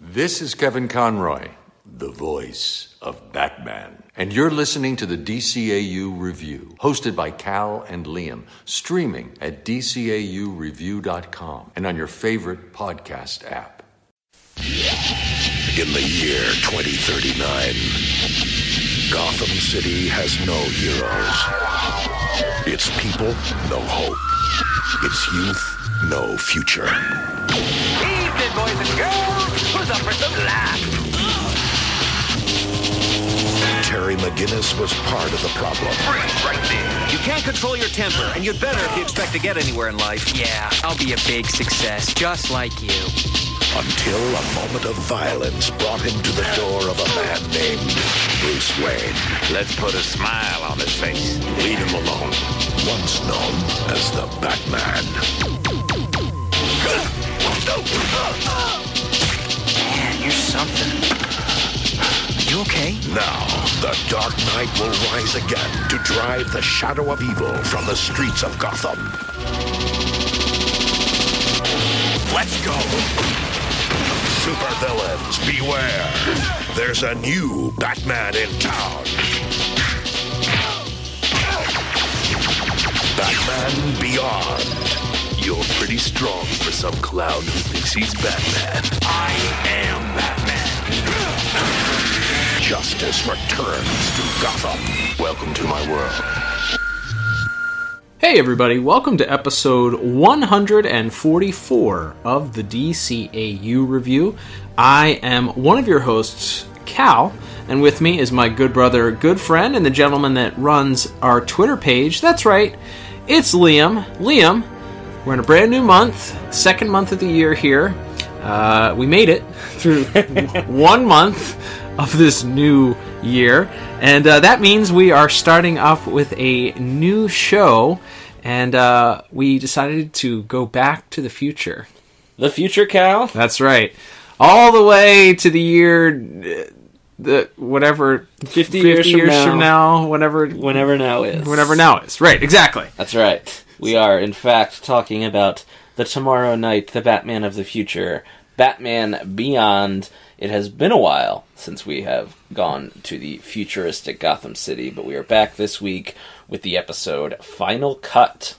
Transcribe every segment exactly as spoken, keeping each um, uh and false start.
This is Kevin Conroy, the voice of Batman, and you're listening to the D C A U Review, hosted by Cal and Liam, streaming at D C A U review dot com and on your favorite podcast app. In the year twenty thirty-nine, Gotham City has no heroes. Its people, no hope. Its youth, no future. Evening, boys and girls. Who's up for some laughs? Terry McGinnis was part of the problem. Right, right there. You can't control your temper, and you'd better if you expect to get anywhere in life. Yeah, I'll be a big success, just like you. Until a moment of violence brought him to the door of a man named Bruce Wayne. Let's put a smile on his face. Leave him alone. Once known as the Batman. Man, you're something. Are you okay? Now, the Dark Knight will rise again to drive the shadow of evil from the streets of Gotham. Let's go! Supervillains, beware. There's a new Batman in town. Batman Beyond. You're pretty strong for some clown who thinks he's Batman. I am Batman. Justice returns to Gotham. Welcome to my world. Hey everybody, welcome to episode one forty-four of the D C A U Review. I am one of your hosts, Cal, and with me is my good brother, good friend, and the gentleman that runs our Twitter page. That's right, it's Liam. Liam... We're in a brand new month, second month of the year here. Uh, we made it through one month of this new year, and uh, that means we are starting off with a new show, and uh, we decided to go back to the future. The future, Cal? That's right. All the way to the year... The whatever fifty, fifty years, years from, now, from now, whenever whenever now is, whenever now is, right? Exactly. That's right. We are, in fact, talking about the Tomorrow Knight, the Batman of the future, Batman Beyond. It has been a while since we have gone to the futuristic Gotham City, but we are back this week with the episode Final Cut.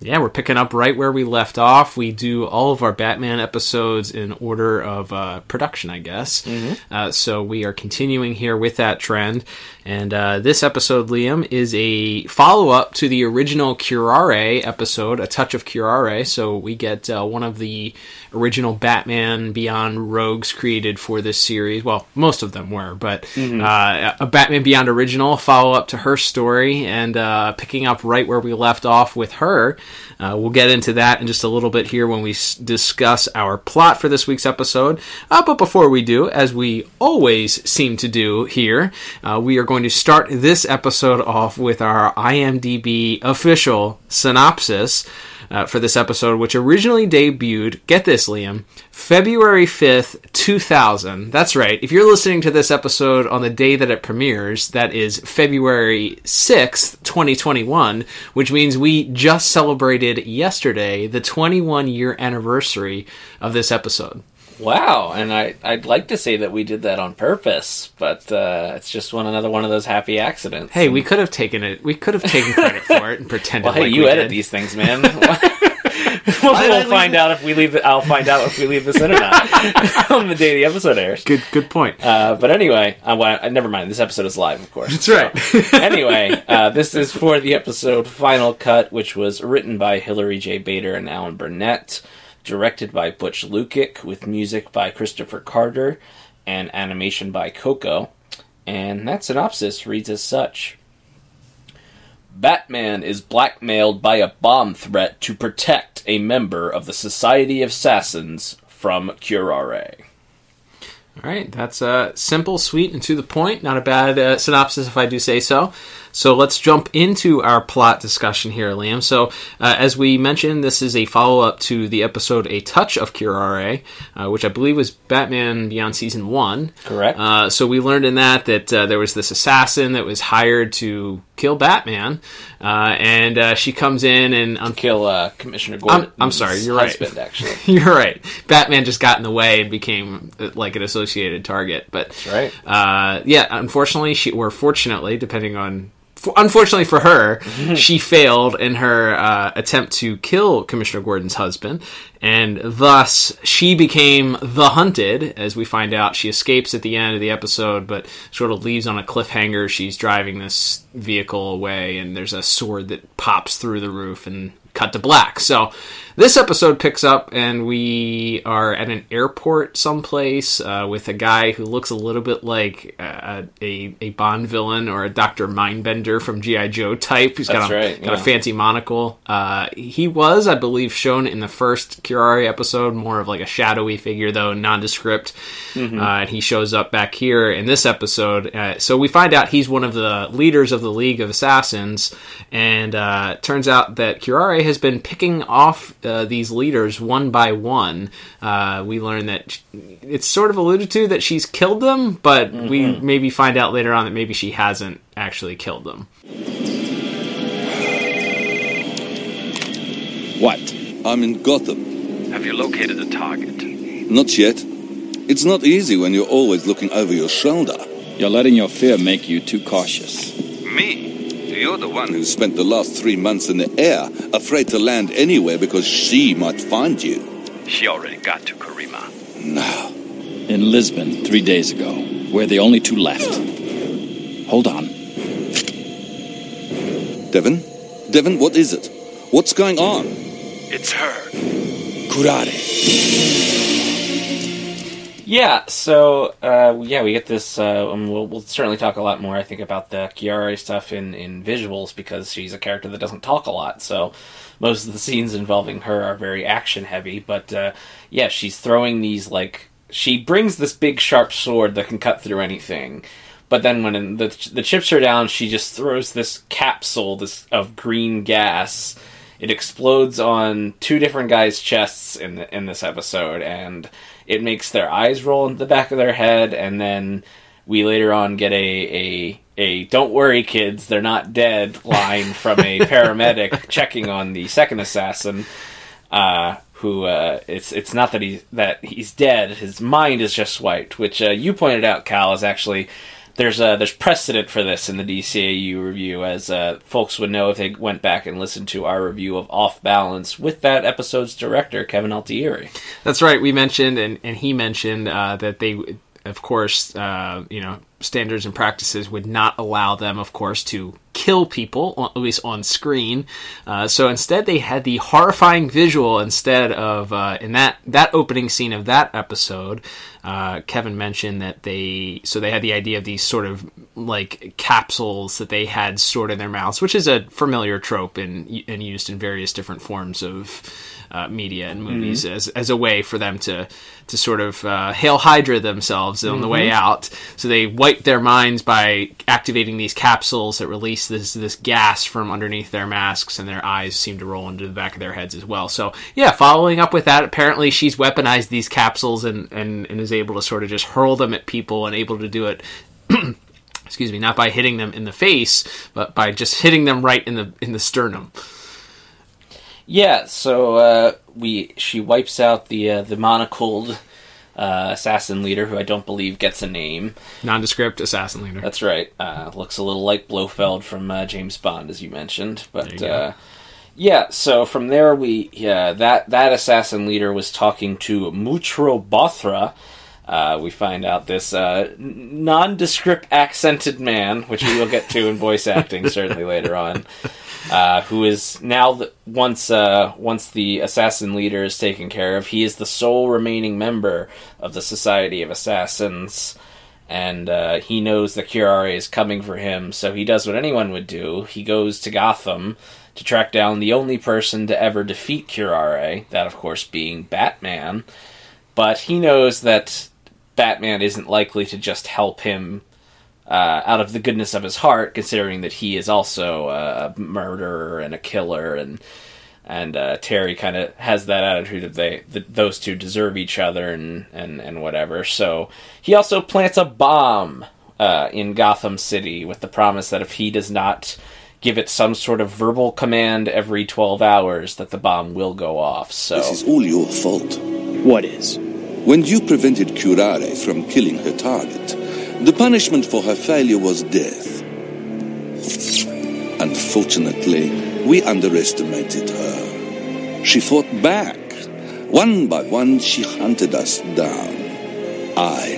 Yeah, we're picking up right where we left off. We do all of our Batman episodes in order of uh, production, I guess. Mm-hmm. Uh, so we are continuing here with that trend. And uh, this episode, Liam, is a follow-up to the original Curare episode, A Touch of Curare. So we get uh, one of the original Batman Beyond rogues created for this series. Well, most of them were, but mm-hmm. uh, a Batman Beyond original, follow-up to her story, and uh, picking up right where we left off with her. Uh, we'll get into that in just a little bit here when we s- discuss our plot for this week's episode. Uh, but before we do, as we always seem to do here, uh, we are going to start this episode off with our I M D B official synopsis uh, for this episode, which originally debuted, get this, Liam, February fifth, two thousand. That's right. If you're listening to this episode on the day that it premieres, that is February sixth, twenty twenty-one, which means we just celebrated yesterday the twenty-one year anniversary of this episode. Wow, and I, I'd like to say that we did that on purpose, but uh, it's just one another one of those happy accidents. Hey, we could have taken it. We could have taken credit for it and pretended. Well, hey, like you we edit did. These things, man. we'll we'll find out if we leave. The, I'll find out if we leave this in or not on the day the episode airs. Good, good point. Uh, but anyway, I, I never mind. This episode is live, of course. That's so. Right. anyway, uh, this is for the episode Final Cut, which was written by Hillary J Bader and Alan Burnett. Directed by Butch Lukic, with music by Christopher Carter, and animation by Coco. And that synopsis reads as such. Batman is blackmailed by a bomb threat to protect a member of the Society of Assassins from Curare. All right, that's uh, simple, sweet, and to the point. Not a bad uh, synopsis, if I do say so. So let's jump into our plot discussion here, Liam. So uh, as we mentioned, this is a follow-up to the episode A Touch of Curare, uh, which I believe was Batman Beyond Season one. Correct. Uh, so we learned in that that uh, there was this assassin that was hired to kill Batman, uh, and uh, she comes in and... Um, kill uh, Commissioner Gordon. I'm, I'm sorry, you're right. Husband, actually. You're right. Batman just got in the way and became like an associated target. But that's right. Uh, yeah, unfortunately, she or fortunately, depending on... Unfortunately for her, she failed in her uh, attempt to kill Commissioner Gordon's husband, and thus she became the hunted, as we find out. She escapes at the end of the episode, but sort of leaves on a cliffhanger. She's driving this vehicle away, and there's a sword that pops through the roof and cut to black. So this episode picks up, and we are at an airport someplace uh, with a guy who looks a little bit like uh, a a Bond villain or a Doctor Mindbender from G I. Joe type. He's got, a, right, got yeah. a fancy monocle. Uh, he was, I believe, shown in the first Curare episode, more of like a shadowy figure, though, nondescript. Mm-hmm. Uh, and he shows up back here in this episode. Uh, so we find out he's one of the leaders of the League of Assassins, and uh, turns out that Curare has been picking off uh, these leaders one by one. Uh, we learn that she, it's sort of alluded to that she's killed them, but mm-hmm. we maybe find out later on that maybe she hasn't actually killed them. What? I'm in Gotham. Have you located a target? Not yet. It's not easy when you're always looking over your shoulder. You're letting your fear make you too cautious. Me? You're the one who spent the last three months in the air, afraid to land anywhere because she might find you. She already got to Karima. No. In Lisbon, three days ago. We're the only two left. Hold on. Devin? Devin, what is it? What's going on? It's her. Curare. Yeah, so, uh, yeah, we get this, uh, and we'll, we'll certainly talk a lot more, I think, about the Curare stuff in, in visuals, because she's a character that doesn't talk a lot, so most of the scenes involving her are very action-heavy, but, uh, yeah, she's throwing these, like, she brings this big, sharp sword that can cut through anything, but then when the, the chips are down, she just throws this capsule this of green gas. It explodes on two different guys' chests in the, in this episode, and it makes their eyes roll in the back of their head, and then we later on get a, a, a don't worry, kids, they're not dead line from a paramedic checking on the second assassin, uh, who, uh, it's it's not that, he, that he's dead, his mind is just wiped, which uh, you pointed out, Cal, is actually... There's uh, there's precedent for this in the D C A U review, as uh, folks would know if they went back and listened to our review of Off Balance with that episode's director, Kevin Altieri. That's right. We mentioned, and, and he mentioned uh, that they, of course, uh, you know, standards and practices would not allow them, of course, to kill people, at least on screen. Uh, so instead, they had the horrifying visual instead of uh, in that that opening scene of that episode. Uh, Kevin mentioned that they, so they had the idea of these sort of like capsules that they had stored in their mouths, which is a familiar trope and and used in various different forms of uh, media and movies mm-hmm. as as a way for them to to sort of uh, Hail Hydra themselves on mm-hmm. the way out. So they wiped their minds by activating these capsules that release this this gas from underneath their masks, and their eyes seem to roll into the back of their heads as well. So yeah, following up with that, apparently she's weaponized these capsules and and, and is able to sort of just hurl them at people, and able to do it excuse me, not by hitting them in the face, but by just hitting them right in the in the sternum. Yeah, so uh we she wipes out the uh, the monocled uh assassin leader, who I don't believe gets a name. Nondescript assassin leader. That's right. Uh looks a little like Blofeld from uh, James Bond, as you mentioned, but you uh go. Yeah, so from there we yeah, that that assassin leader was talking to Mutro Botra. Uh, we find out this uh, nondescript accented man, which we will get to in voice acting certainly later on, uh, who is now, the, once uh, once the assassin leader is taken care of, he is the sole remaining member of the Society of Assassins, and uh, he knows that Curare is coming for him, so he does what anyone would do. He goes to Gotham to track down the only person to ever defeat Curare, that of course being Batman, but he knows that Batman isn't likely to just help him uh, out of the goodness of his heart, considering that he is also a murderer and a killer, and and uh, Terry kind of has that attitude of they that those two deserve each other and, and, and whatever. So he also plants a bomb uh, in Gotham City with the promise that if he does not give it some sort of verbal command every twelve hours, that the bomb will go off. So this is all your fault. What is? When you prevented Curare from killing her target, the punishment for her failure was death. Unfortunately, we underestimated her. She fought back. One by one, she hunted us down. I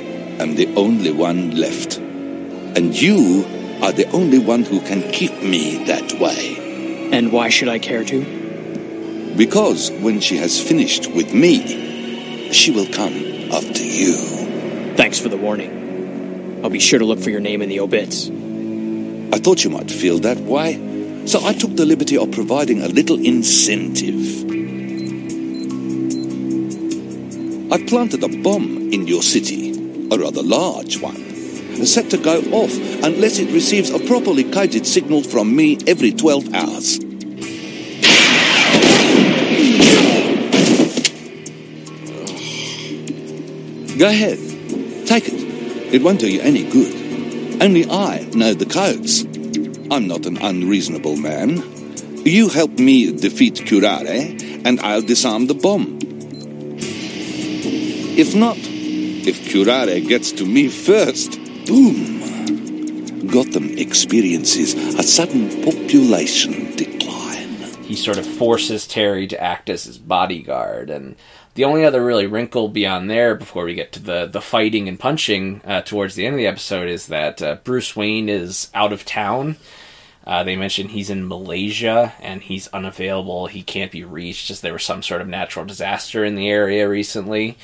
am the only one left. And you are the only one who can keep me that way. And why should I care to? Because when she has finished with me, she will come after you. Thanks for the warning. I'll be sure to look for your name in the obits. I thought you might feel that way, so I took the liberty of providing a little incentive. I planted a bomb in your city, a rather large one, set to go off unless it receives a properly coded signal from me every twelve hours. Go ahead. Take it. It won't do you any good. Only I know the codes. I'm not an unreasonable man. You help me defeat Curare, and I'll disarm the bomb. If not, if Curare gets to me first, boom! Gotham experiences a sudden population decline. He sort of forces Terry to act as his bodyguard, and the only other really wrinkle beyond there before we get to the, the fighting and punching uh, towards the end of the episode is that uh, Bruce Wayne is out of town. Uh, they mentioned he's in Malaysia and he's unavailable. He can't be reached as there was some sort of natural disaster in the area recently.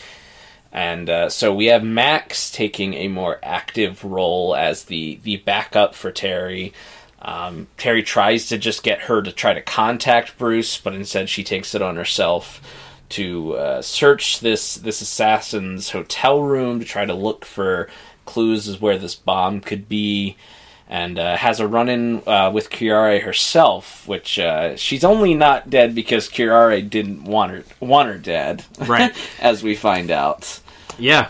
And uh, so we have Max taking a more active role as the, the backup for Terry. Um, Terry tries to just get her to try to contact Bruce, but instead she takes it on herself to uh, search this, this assassin's hotel room to try to look for clues as where this bomb could be, and uh, has a run-in uh, with Curare herself, which uh, she's only not dead because Curare didn't want her, want her dead. Right. As we find out. Yeah.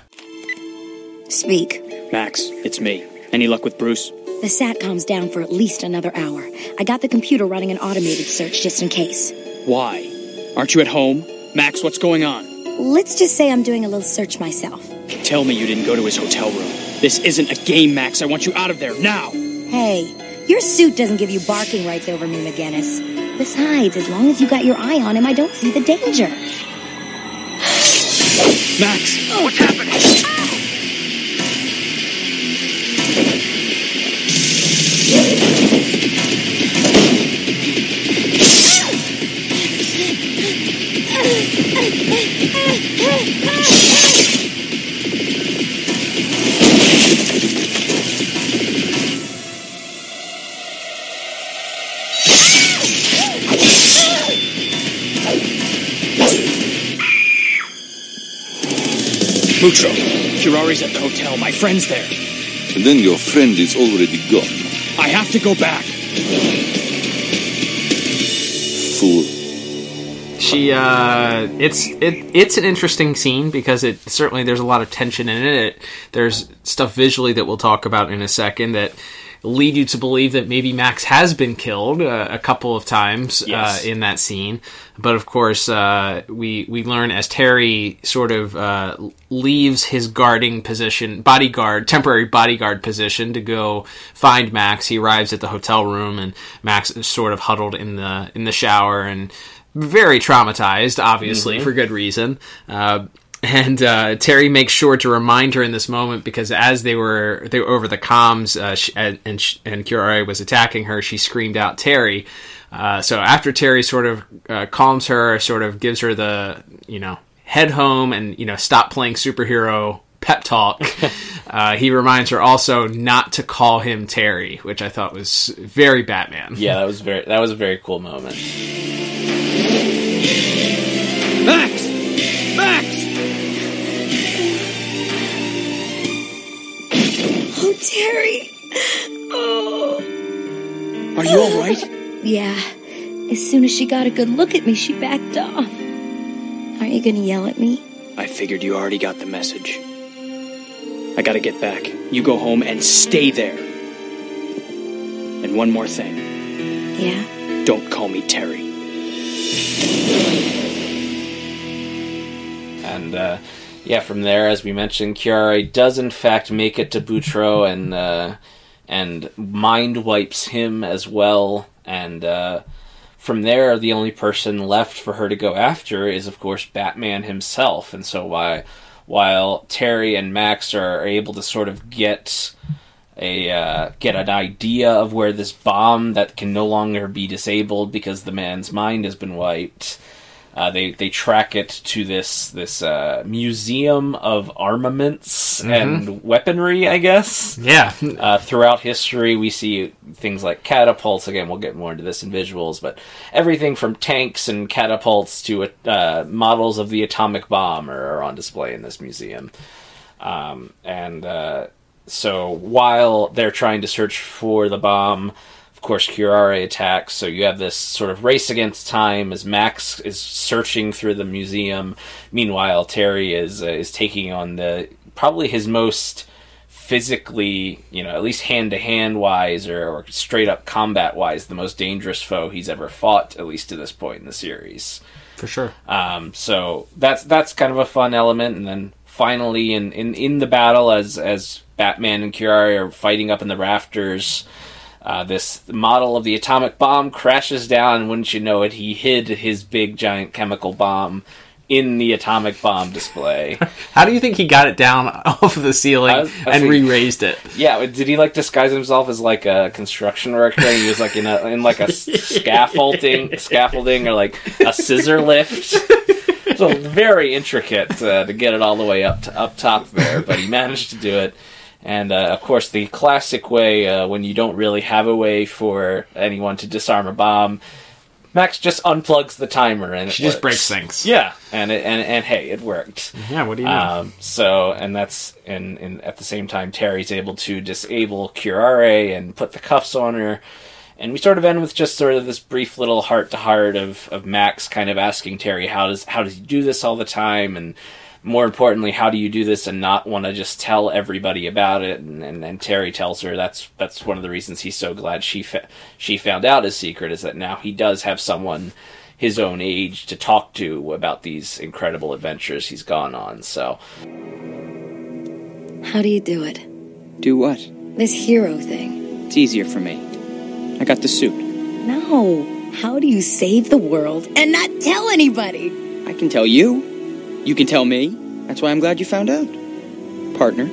Speak. Max, it's me. Any luck with Bruce? The SATCOM's down for at least another hour. I got the computer running an automated search just in case. Why? Aren't you at home? Max, what's going on? Let's just say I'm doing a little search myself. Tell me you didn't go to his hotel room. This isn't a game, Max. I want you out of there, now! Hey, your suit doesn't give you barking rights over me, McGinnis. Besides, as long as you got your eye on him, I don't see the danger. Max! Oh. What's happening? Mutro, Curare's at the hotel. My friend's there. And then your friend is already gone. I have to go back. Fool. She, uh, it's it it's an interesting scene because it certainly there's a lot of tension in it. There's stuff visually that we'll talk about in a second that lead you to believe that maybe Max has been killed uh, a couple of times. Yes. Uh, in that scene. But of course, uh, we we learn as Terry sort of uh, leaves his guarding position, bodyguard, temporary bodyguard position to go find Max. He arrives at the hotel room, and Max is sort of huddled in the in the shower and very traumatized, obviously, mm-hmm. for good reason. Uh, And uh, Terry makes sure to remind her in this moment because as they were they were over the comms uh, she, and and Curare was attacking her, she screamed out Terry. Uh, so after Terry sort of uh, calms her, sort of gives her the, you know, head home and, you know, stop playing superhero pep talk, uh, he reminds her also not to call him Terry, which I thought was very Batman. Yeah, that was very that was a very cool moment. Max! Max! Terry. Oh. Are you all right? Yeah. As soon as she got a good look at me, she backed off. Aren't you going to yell at me? I figured you already got the message. I gotta get back. You go home and stay there. And one more thing. Yeah? Don't call me Terry. And, uh, yeah, from there, as we mentioned, Curare does, in fact, make it to Butro and, uh, and mind wipes him as well. And, uh, from there, the only person left for her to go after is, of course, Batman himself. And so why... while Terry and Max are able to sort of get a uh, get an idea of where this bomb that can no longer be disabled because the man's mind has been wiped, uh, they they track it to this this uh, museum of armaments mm-hmm. and weaponry, I guess. Yeah. uh, throughout history, we see things like catapults. Again, we'll get more into this in visuals, but everything from tanks and catapults to uh, models of the atomic bomb are, are on display in this museum. Um, and uh, so while they're trying to search for the bomb, of course, Curare attacks. So you have this sort of race against time as Max is searching through the museum. Meanwhile, Terry is uh, is taking on the probably his most physically, you know, at least hand-to-hand wise or, or straight-up combat-wise, the most dangerous foe he's ever fought, at least to this point in the series. For sure. Um, so that's that's kind of a fun element. And then finally, in, in, in the battle, as, as Batman and Curare are fighting up in the rafters, uh, this model of the atomic bomb crashes down, and wouldn't you know it, he hid his big, giant chemical bomb in the atomic bomb display. How do you think he got it down off of the ceiling I was, I was and thinking, re-raised it? Yeah, did he like disguise himself as like a construction worker? He was like in a in like a scaffolding, scaffolding or like a scissor lift. It's so very intricate uh, to get it all the way up to, up top there, but he managed to do it. And uh, of course, the classic way uh, when you don't really have a way for anyone to disarm a bomb. Max just unplugs the timer and it she just works. breaks things. Yeah, and it, and and hey, it worked. Yeah, what do you mean? Um, so, and that's and, and at the same time, Terry's able to disable Curare and put the cuffs on her, and we sort of end with just sort of this brief little heart to heart of of Max kind of asking Terry, how does how does he do this all the time, and more importantly, how do you do this and not want to just tell everybody about it? And, and, and Terry tells her that's that's one of the reasons he's so glad she fa- she found out his secret, is that now he does have someone his own age to talk to about these incredible adventures he's gone on. So, how do you do it? Do what? This hero thing. It's easier for me. I got the suit. No. How do you save the world and not tell anybody? I can tell you. You can tell me. That's why I'm glad you found out, partner.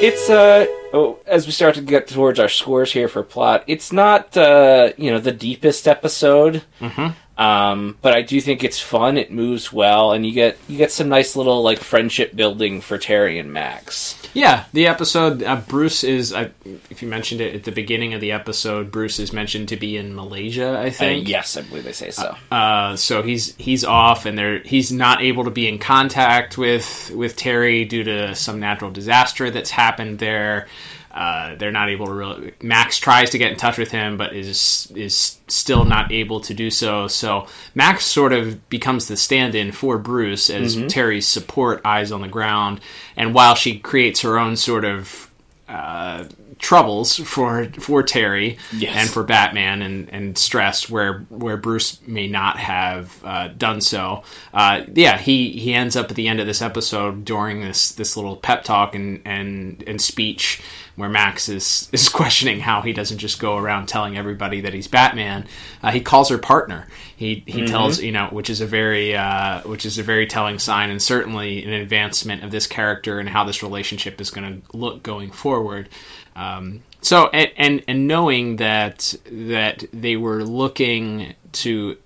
It's, uh, oh, as we start to get towards our scores here for plot, it's not, uh, you know, the deepest episode. Mm-hmm. Um, but I do think it's fun. It moves well, and you get you get some nice little, like, friendship building for Terry and Max. Yeah, the episode, uh, Bruce is, uh, if you mentioned it at the beginning of the episode, Bruce is mentioned to be in Malaysia, I think. Uh, yes, I believe they say so. Uh, uh, so he's he's off, and they're, he's not able to be in contact with, with Terry due to some natural disaster that's happened there. Uh, they're not able to really... Max tries to get in touch with him, but is is still not able to do so. So Max sort of becomes the stand-in for Bruce as mm-hmm. Terry's support, eyes on the ground. And while she creates her own sort of uh, troubles for for Terry yes. and for Batman and, and stress where where Bruce may not have uh, done so, uh, yeah, he, he ends up at the end of this episode during this, this little pep talk and, and, and speech where Max is, is questioning how he doesn't just go around telling everybody that he's Batman. Uh, he calls her partner. He he mm-hmm. tells, you know, which is a very uh, which is a very telling sign, and certainly an advancement of this character and how this relationship is going to look going forward. Um, so and, and and knowing that that they were looking to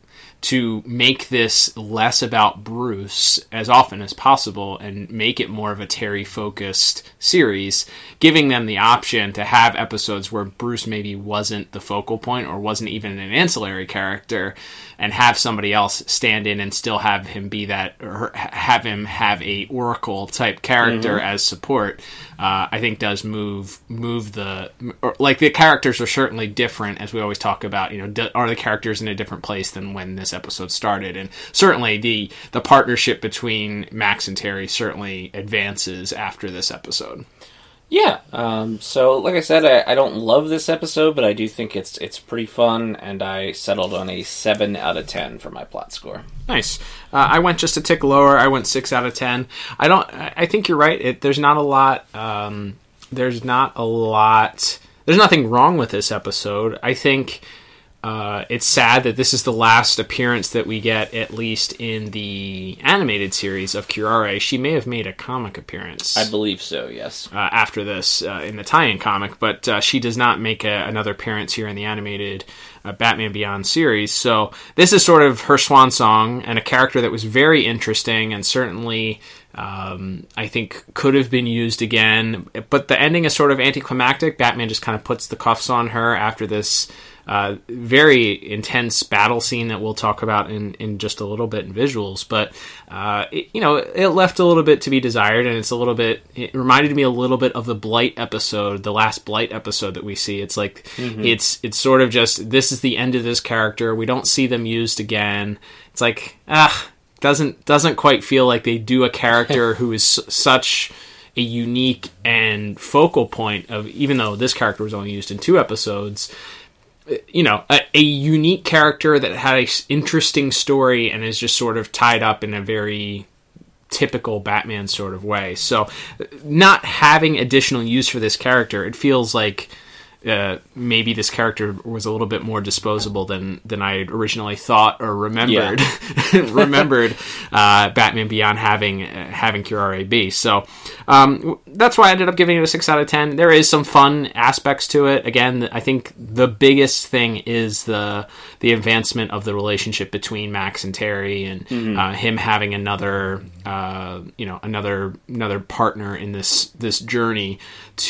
to make this less about Bruce as often as possible and make it more of a Terry-focused series, giving them the option to have episodes where Bruce maybe wasn't the focal point or wasn't even an ancillary character, and have somebody else stand in and still have him be that, or have him have a Oracle-type character mm-hmm. as support, uh, I think does move move the... Or, like, the characters are certainly different, as we always talk about, you know, do, are the characters in a different place than when this episode started, and certainly the the partnership between Max and Terry certainly advances after this episode. Yeah, um, so like I said, I, I don't love this episode, but I do think it's it's pretty fun, and I settled on a seven out of ten for my plot score. Nice. Uh, I went just a tick lower. I went six out of ten. I don't. I think you're right. It, there's not a lot. Um, there's not a lot. There's nothing wrong with this episode. I think. Uh, it's sad that this is the last appearance that we get, at least in the animated series, of Curare. She may have made a comic appearance. I believe so, yes. Uh, after this, uh, in the tie-in comic, but uh, she does not make a, another appearance here in the animated uh, Batman Beyond series. So this is sort of her swan song, and a character that was very interesting and certainly... Um, I think could have been used again, but the ending is sort of anticlimactic. Batman just kind of puts the cuffs on her after this uh, very intense battle scene that we'll talk about in, in just a little bit in visuals. But, uh, it, you know, it left a little bit to be desired, and it's a little bit, it reminded me a little bit of the Blight episode, the last Blight episode that we see. It's like, mm-hmm. it's, it's sort of just, this is the end of this character. We don't see them used again. It's like, ah, doesn't doesn't quite feel like they do a character who is su- such a unique and focal point of, even though this character was only used in two episodes, you know, a, a unique character that had an interesting story and is just sort of tied up in a very typical Batman sort of way. So not having additional use for this character, it feels like Uh, maybe this character was a little bit more disposable than than I originally thought or remembered. Yeah. remembered uh, Batman Beyond having uh, having Curare be. So um, that's why I ended up giving it a six out of ten. There is some fun aspects to it. Again, I think the biggest thing is the the advancement of the relationship between Max and Terry, and mm-hmm. uh, him having another uh, you know another another partner in this this journey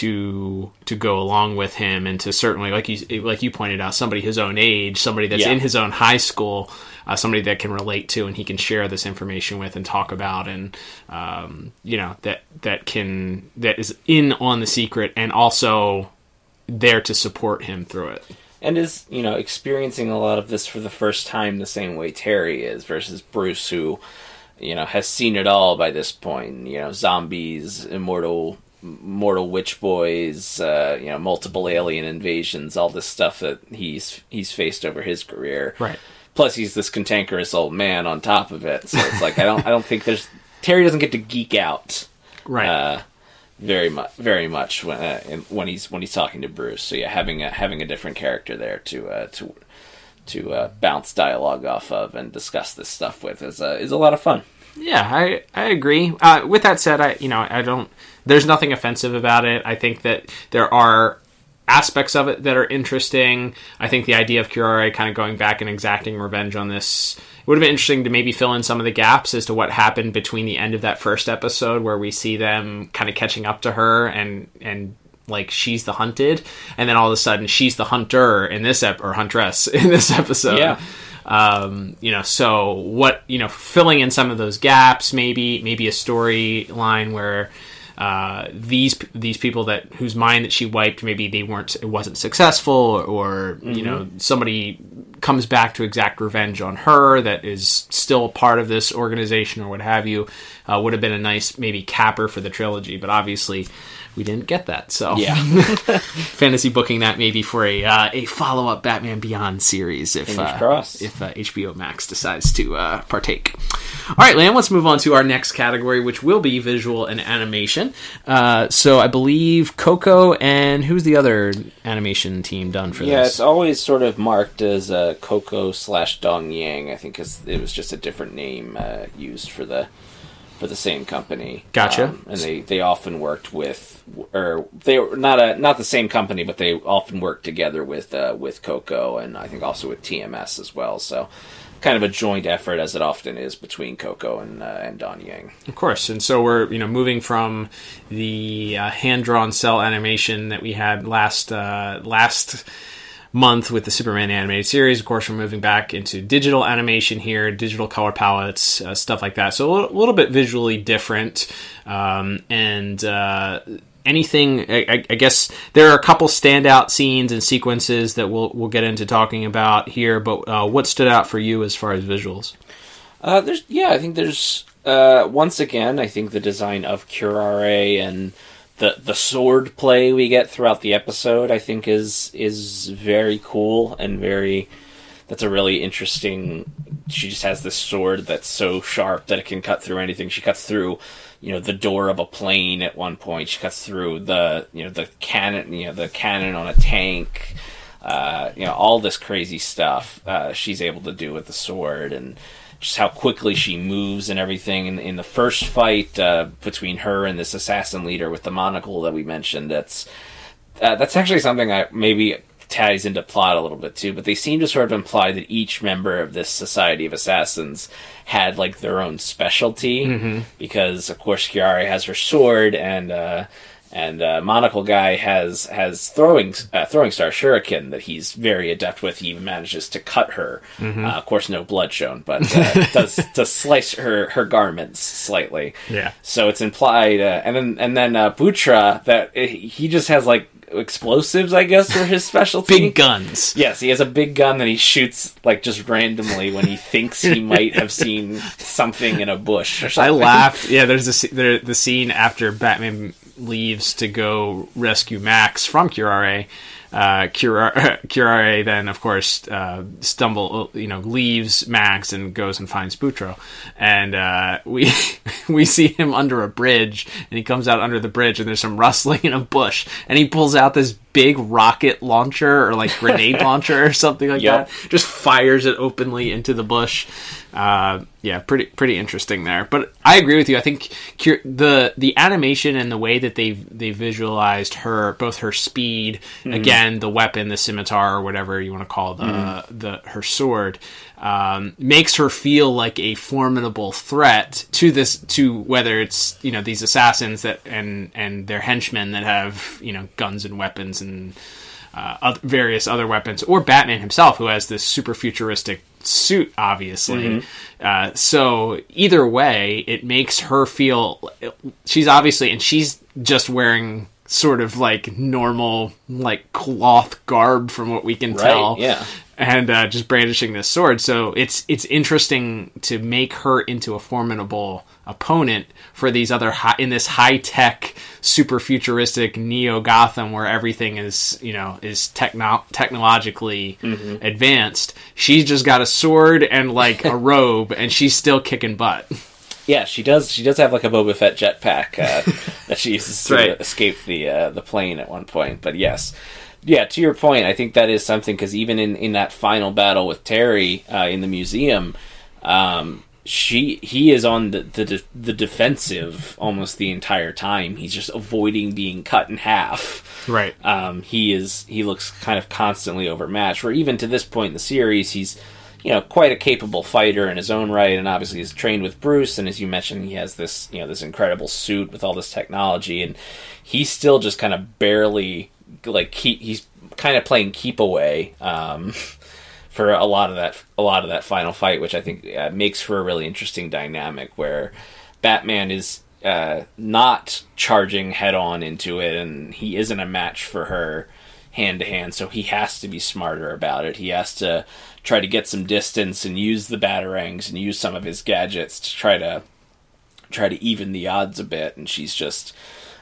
to to go along with him. And to certainly, like you like you pointed out, somebody his own age, somebody that's yeah. in his own high school, uh, somebody that can relate to and he can share this information with and talk about, and um, you know that that can that is in on the secret and also there to support him through it. And is, you know, experiencing a lot of this for the first time the same way Terry is versus Bruce, who, you know, has seen it all by this point. You know, zombies, immortal. Mortal Witch Boys, uh, you know, multiple alien invasions, all this stuff that he's he's faced over his career. Right. Plus, he's this cantankerous old man on top of it. So it's like I don't I don't think there's Terry doesn't get to geek out, right? Uh, very much, very much when uh, when he's when he's talking to Bruce. So yeah, having a having a different character there to uh, to to uh, bounce dialogue off of and discuss this stuff with is uh, is a lot of fun. Yeah, I I agree. Uh, with that said, I you know I don't. There's nothing offensive about it. I think that there are aspects of it that are interesting. I think the idea of Curare kind of going back and exacting revenge on this, it would have been interesting to maybe fill in some of the gaps as to what happened between the end of that first episode where we see them kind of catching up to her and and. Like, she's the hunted, and then all of a sudden she's the hunter in this ep or huntress in this episode. Yeah. Um, you know, so what, you know, filling in some of those gaps, maybe, maybe a storyline where, uh, these, these people that, whose mind that she wiped, maybe they weren't, it wasn't successful or, or mm-hmm. you know, somebody comes back to exact revenge on her that is still part of this organization or what have you, uh, would have been a nice, maybe capper for the trilogy, but obviously, we didn't get that, so yeah. Fantasy booking that maybe for a uh, a follow up Batman Beyond series if uh, if uh, H B O Max decides to uh, partake. All right, Lam, let's move on to our next category, which will be visual and animation. Uh, so I believe Coco and who's the other animation team done for yeah, this? Yeah, it's always sort of marked as uh, Coco slash Dong Yang. I think it's, it was just a different name uh, used for the. For the same company. Gotcha. Um, and they, they often worked with, or they were not a not the same company, but they often worked together with uh, with Coco and I think also with T M S as well. So kind of a joint effort, as it often is, between Coco and uh, and Dong Yang. Of course, and so we're you know moving from the uh, hand-drawn cell animation that we had last uh, last month with the Superman animated series. Of course, we're moving back into digital animation here, digital color palettes, uh, stuff like that. So a little, little bit visually different, um, and. Uh, Anything, I, I guess there are a couple standout scenes and sequences that we'll we'll get into talking about here, but uh, what stood out for you as far as visuals? Uh, there's, yeah, I think there's, uh, once again, I think the design of Curare and the the sword play we get throughout the episode, I think is is very cool and very, that's a really interesting, she just has this sword that's so sharp that it can cut through anything. She cuts through you know, the door of a plane at one point. She cuts through the, you know, the cannon, you know, the cannon on a tank, uh, you know, all this crazy stuff uh, she's able to do with the sword, and just how quickly she moves and everything. In, in the first fight uh, between her and this assassin leader with the monocle that we mentioned, that's, uh, that's actually something I maybe ties into plot a little bit too, but they seem to sort of imply that each member of this Society of Assassins had like their own specialty, mm-hmm. because of course Curare has her sword, and uh, and uh, Monocle Guy has has throwing uh, throwing star shuriken that he's very adept with. He even manages to cut her. Mm-hmm. Uh, of course, no blood shown, but uh, does does slice her, her garments slightly. Yeah. So it's implied, uh, and then and then uh, Botra, that he just has like. Explosives, I guess, were his specialty. Big guns. Yes, he has a big gun that he shoots like just randomly when he thinks he might have seen something in a bush or something. I laughed. Yeah, there's a, there, the scene after Batman leaves to go rescue Max from Curare. Uh, Curare, Curare then, of course, uh, stumble, you know, leaves Max and goes and finds Butro, and uh, we we see him under a bridge, and he comes out under the bridge, and there's some rustling in a bush, and he pulls out this big rocket launcher or like grenade launcher or something like yep. that, just fires it openly into the bush. Uh, yeah, pretty pretty interesting there. But I agree with you. I think Cur- the the animation and the way that they they visualized her, both her speed, mm-hmm. again, the weapon, the scimitar, or whatever you want to call the mm-hmm. the her sword, um, makes her feel like a formidable threat to this, to whether it's you know these assassins that and and their henchmen that have you know guns and weapons and uh, various other weapons, or Batman himself, who has this super futuristic suit, obviously. Mm-hmm. Uh, so either way, it makes her feel, she's obviously, and she's just wearing sort of like normal, like cloth garb from what we can right, tell. Yeah. And uh, just brandishing this sword. So it's, it's interesting to make her into a formidable opponent for these other high, in this high tech, super futuristic Neo Gotham where everything is, you know, is techno- technologically mm-hmm. advanced. She's just got a sword and like a robe, and she's still kicking butt. Yeah, she does. She does have like a Boba Fett jetpack uh, that she uses to right. escape the uh, the plane at one point. But yes, yeah. To your point, I think that is something, because even in, in that final battle with Terry uh, in the museum, um, she he is on the the, de- the defensive almost the entire time. He's just avoiding being cut in half. Right. Um, he is. He looks kind of constantly overmatched. Or even to this point in the series, he's. You know, quite a capable fighter in his own right, and obviously he's trained with Bruce, and as you mentioned, he has this, you know, this incredible suit with all this technology, and he's still just kind of barely, like, he, he's kind of playing keep away um, for a lot of that, a lot of that final fight, which I think uh, makes for a really interesting dynamic where Batman is uh, not charging head on into it, and he isn't a match for her hand to hand, so he has to be smarter about it. He has to try to get some distance and use the batarangs and use some of his gadgets to try to try to even the odds a bit. And she's just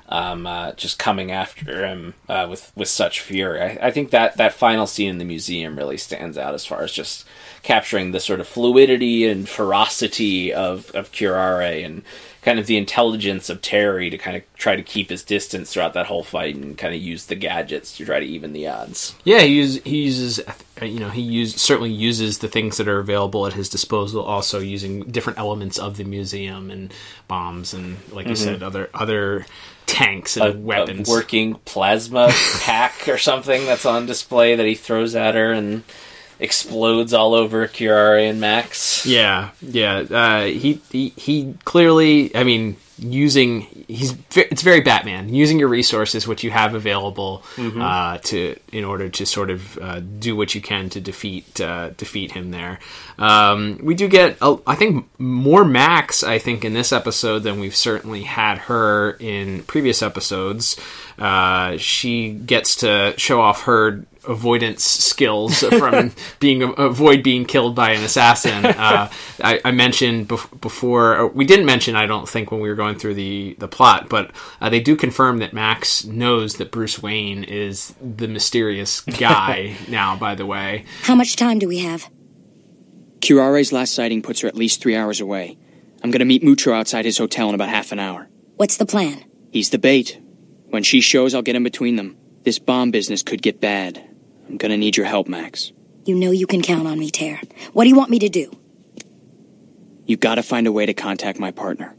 um, uh, just coming after him uh, with with such fury. I, I think that that final scene in the museum really stands out as far as just capturing the sort of fluidity and ferocity of of Curare and kind of the intelligence of Terry to kind of try to keep his distance throughout that whole fight and kind of use the gadgets to try to even the odds. Yeah, he uses, he uses you know, he use, certainly uses the things that are available at his disposal, also using different elements of the museum and bombs and, like mm-hmm. you said, other other tanks and a, weapons. A working plasma pack or something that's on display that he throws at her, and explodes all over Curare and Max. Yeah, yeah. Uh, he, he he clearly, I mean, using he's it's very Batman, using your resources, which you have available, mm-hmm. uh, to in order to sort of uh, do what you can to defeat uh, defeat him there. Um, we do get, a, I think, more Max, I think, in this episode than we've certainly had her in previous episodes. Uh, she gets to show off her avoidance skills from being avoid being killed by an assassin. Uh, I, I mentioned bef- before we didn't mention, I don't think, when we were going through the, the plot, but uh, they do confirm that Max knows that Bruce Wayne is the mysterious guy now, by the way. How much time do we have? Curare's last sighting puts her at least three hours away. I'm going to meet Mutro outside his hotel in about half an hour. What's the plan? He's the bait. When she shows, I'll get in between them. This bomb business could get bad. I'm gonna need your help, Max. You know you can count on me, Ter. What do you want me to do? You gotta find a way to contact my partner.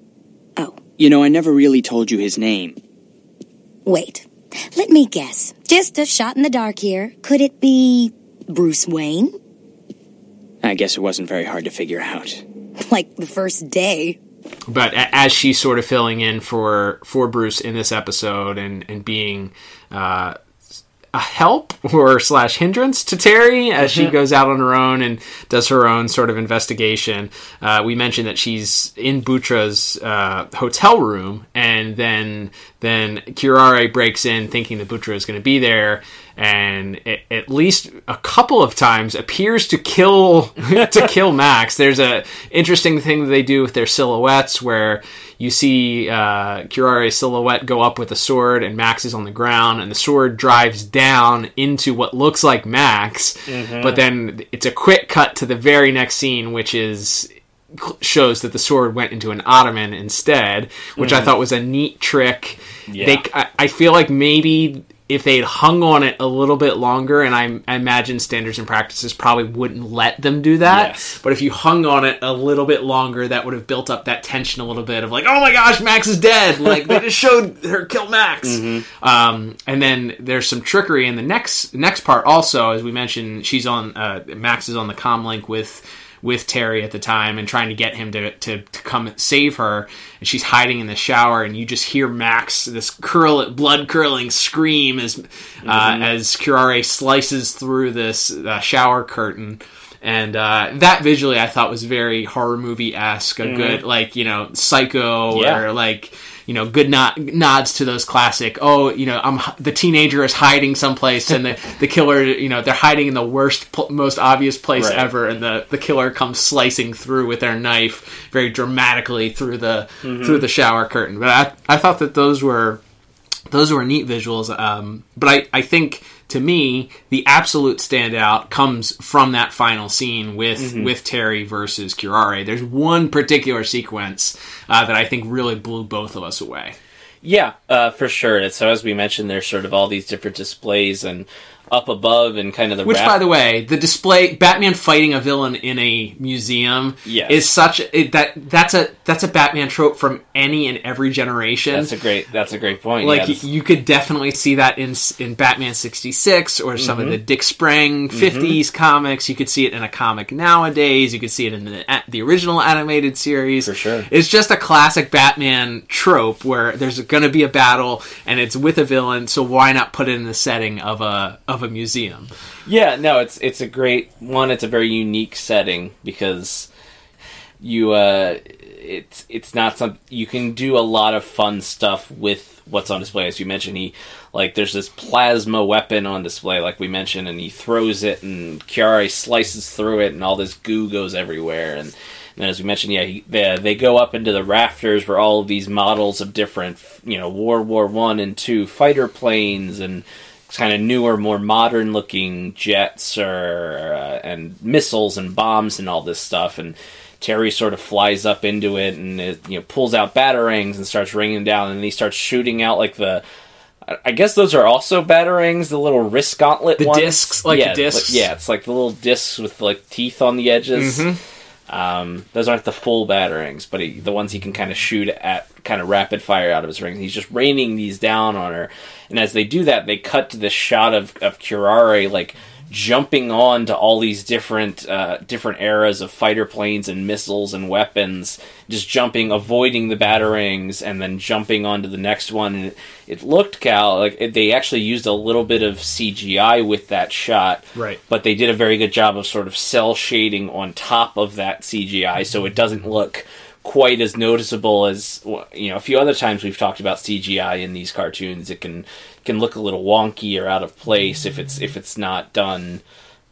Oh. You know, I never really told you his name. Wait. Let me guess. Just a shot in the dark here. Could it be Bruce Wayne? I guess it wasn't very hard to figure out. Like the first day. But as she's sort of filling in for for Bruce in this episode and, and being... Uh, a help or slash hindrance to Terry as she goes out on her own and does her own sort of investigation. Uh, we mentioned that she's in Botra's uh, hotel room, and then then Curare breaks in thinking that Botra is going to be there, and it, at least a couple of times appears to kill to kill Max. There's a interesting thing that they do with their silhouettes where you see uh, Curare's silhouette go up with a sword, and Max is on the ground, and the sword drives down into what looks like Max, mm-hmm. but then it's a quick cut to the very next scene, which is shows that the sword went into an ottoman instead, which mm-hmm. I thought was a neat trick. Yeah. They, I, I feel like maybe if they had hung on it a little bit longer, and I, I imagine standards and practices probably wouldn't let them do that. Yes. But if you hung on it a little bit longer, that would have built up that tension a little bit of like, oh my gosh, Max is dead. Like they just showed her kill Max. Mm-hmm. Um, and then there's some trickery in the next, next part. Also, as we mentioned, she's on, uh, Max is on the comm link with, with Terry at the time and trying to get him to, to, to come save her. And she's hiding in the shower, and you just hear Max, this curl, blood-curling scream as mm-hmm. uh, as Curare slices through this uh, shower curtain. And uh, that visually I thought was very horror movie-esque, a mm-hmm. good, like, you know, Psycho yeah. or like... you know, good nod, nods to those classic, oh, you know, I'm the teenager is hiding someplace and the, the killer, you know, they're hiding in the worst, most obvious place right. ever. And the, the killer comes slicing through with their knife very dramatically through the, mm-hmm. through the shower curtain. But I, I thought that those were, those were neat visuals. Um, but I, I think to me, the absolute standout comes from that final scene with, mm-hmm. with Terry versus Curare. There's one particular sequence uh, that I think really blew both of us away. Yeah, uh, for sure. And so as we mentioned, there's sort of all these different displays and up above and kind of the which rap- by the way the display Batman fighting a villain in a museum yes. is such it, that that's a that's a Batman trope from any and every generation. That's a great that's a great point. Like yes. you could definitely see that in in Batman sixty-six or some mm-hmm. of the Dick Sprang fifties mm-hmm. comics. You could see it in a comic nowadays. You could see it in the, the original animated series for sure. It's just a classic Batman trope where there's gonna be a battle and it's with a villain, so why not put it in the setting of a of a museum. Yeah, no, it's it's a great one. It's a very unique setting because you uh it's it's not something you can do a lot of fun stuff with what's on display. As you mentioned, he like there's this plasma weapon on display like we mentioned, and he throws it and Curare slices through it and all this goo goes everywhere. And And as we mentioned, yeah, he, they, they go up into the rafters where all of these models of different, you know, World War One and Two fighter planes and kind of newer, more modern-looking jets or uh, and missiles and bombs and all this stuff. And Terry sort of flies up into it and it, you know, pulls out batarangs and starts ringing down. And then he starts shooting out like the. I guess those are also batarangs, the little wrist gauntlet. The ones. discs, like yeah, the discs. Like, yeah, it's like the little discs with like teeth on the edges. Mm-hmm. Um, those aren't the full batarangs, but he, the ones he can kind of shoot at kind of rapid fire out of his rings. He's just raining these down on her. And as they do that, they cut to this shot of, of Curare, like jumping on to all these different uh, different eras of fighter planes and missiles and weapons, just jumping, avoiding the batarangs, and then jumping onto the next one. And it, it looked, Cal, like it, they actually used a little bit of C G I with that shot, right? But they did a very good job of sort of cell shading on top of that C G I, so it doesn't look quite as noticeable as, you know, a few other times we've talked about C G I in these cartoons. It can can look a little wonky or out of place if it's if it's not done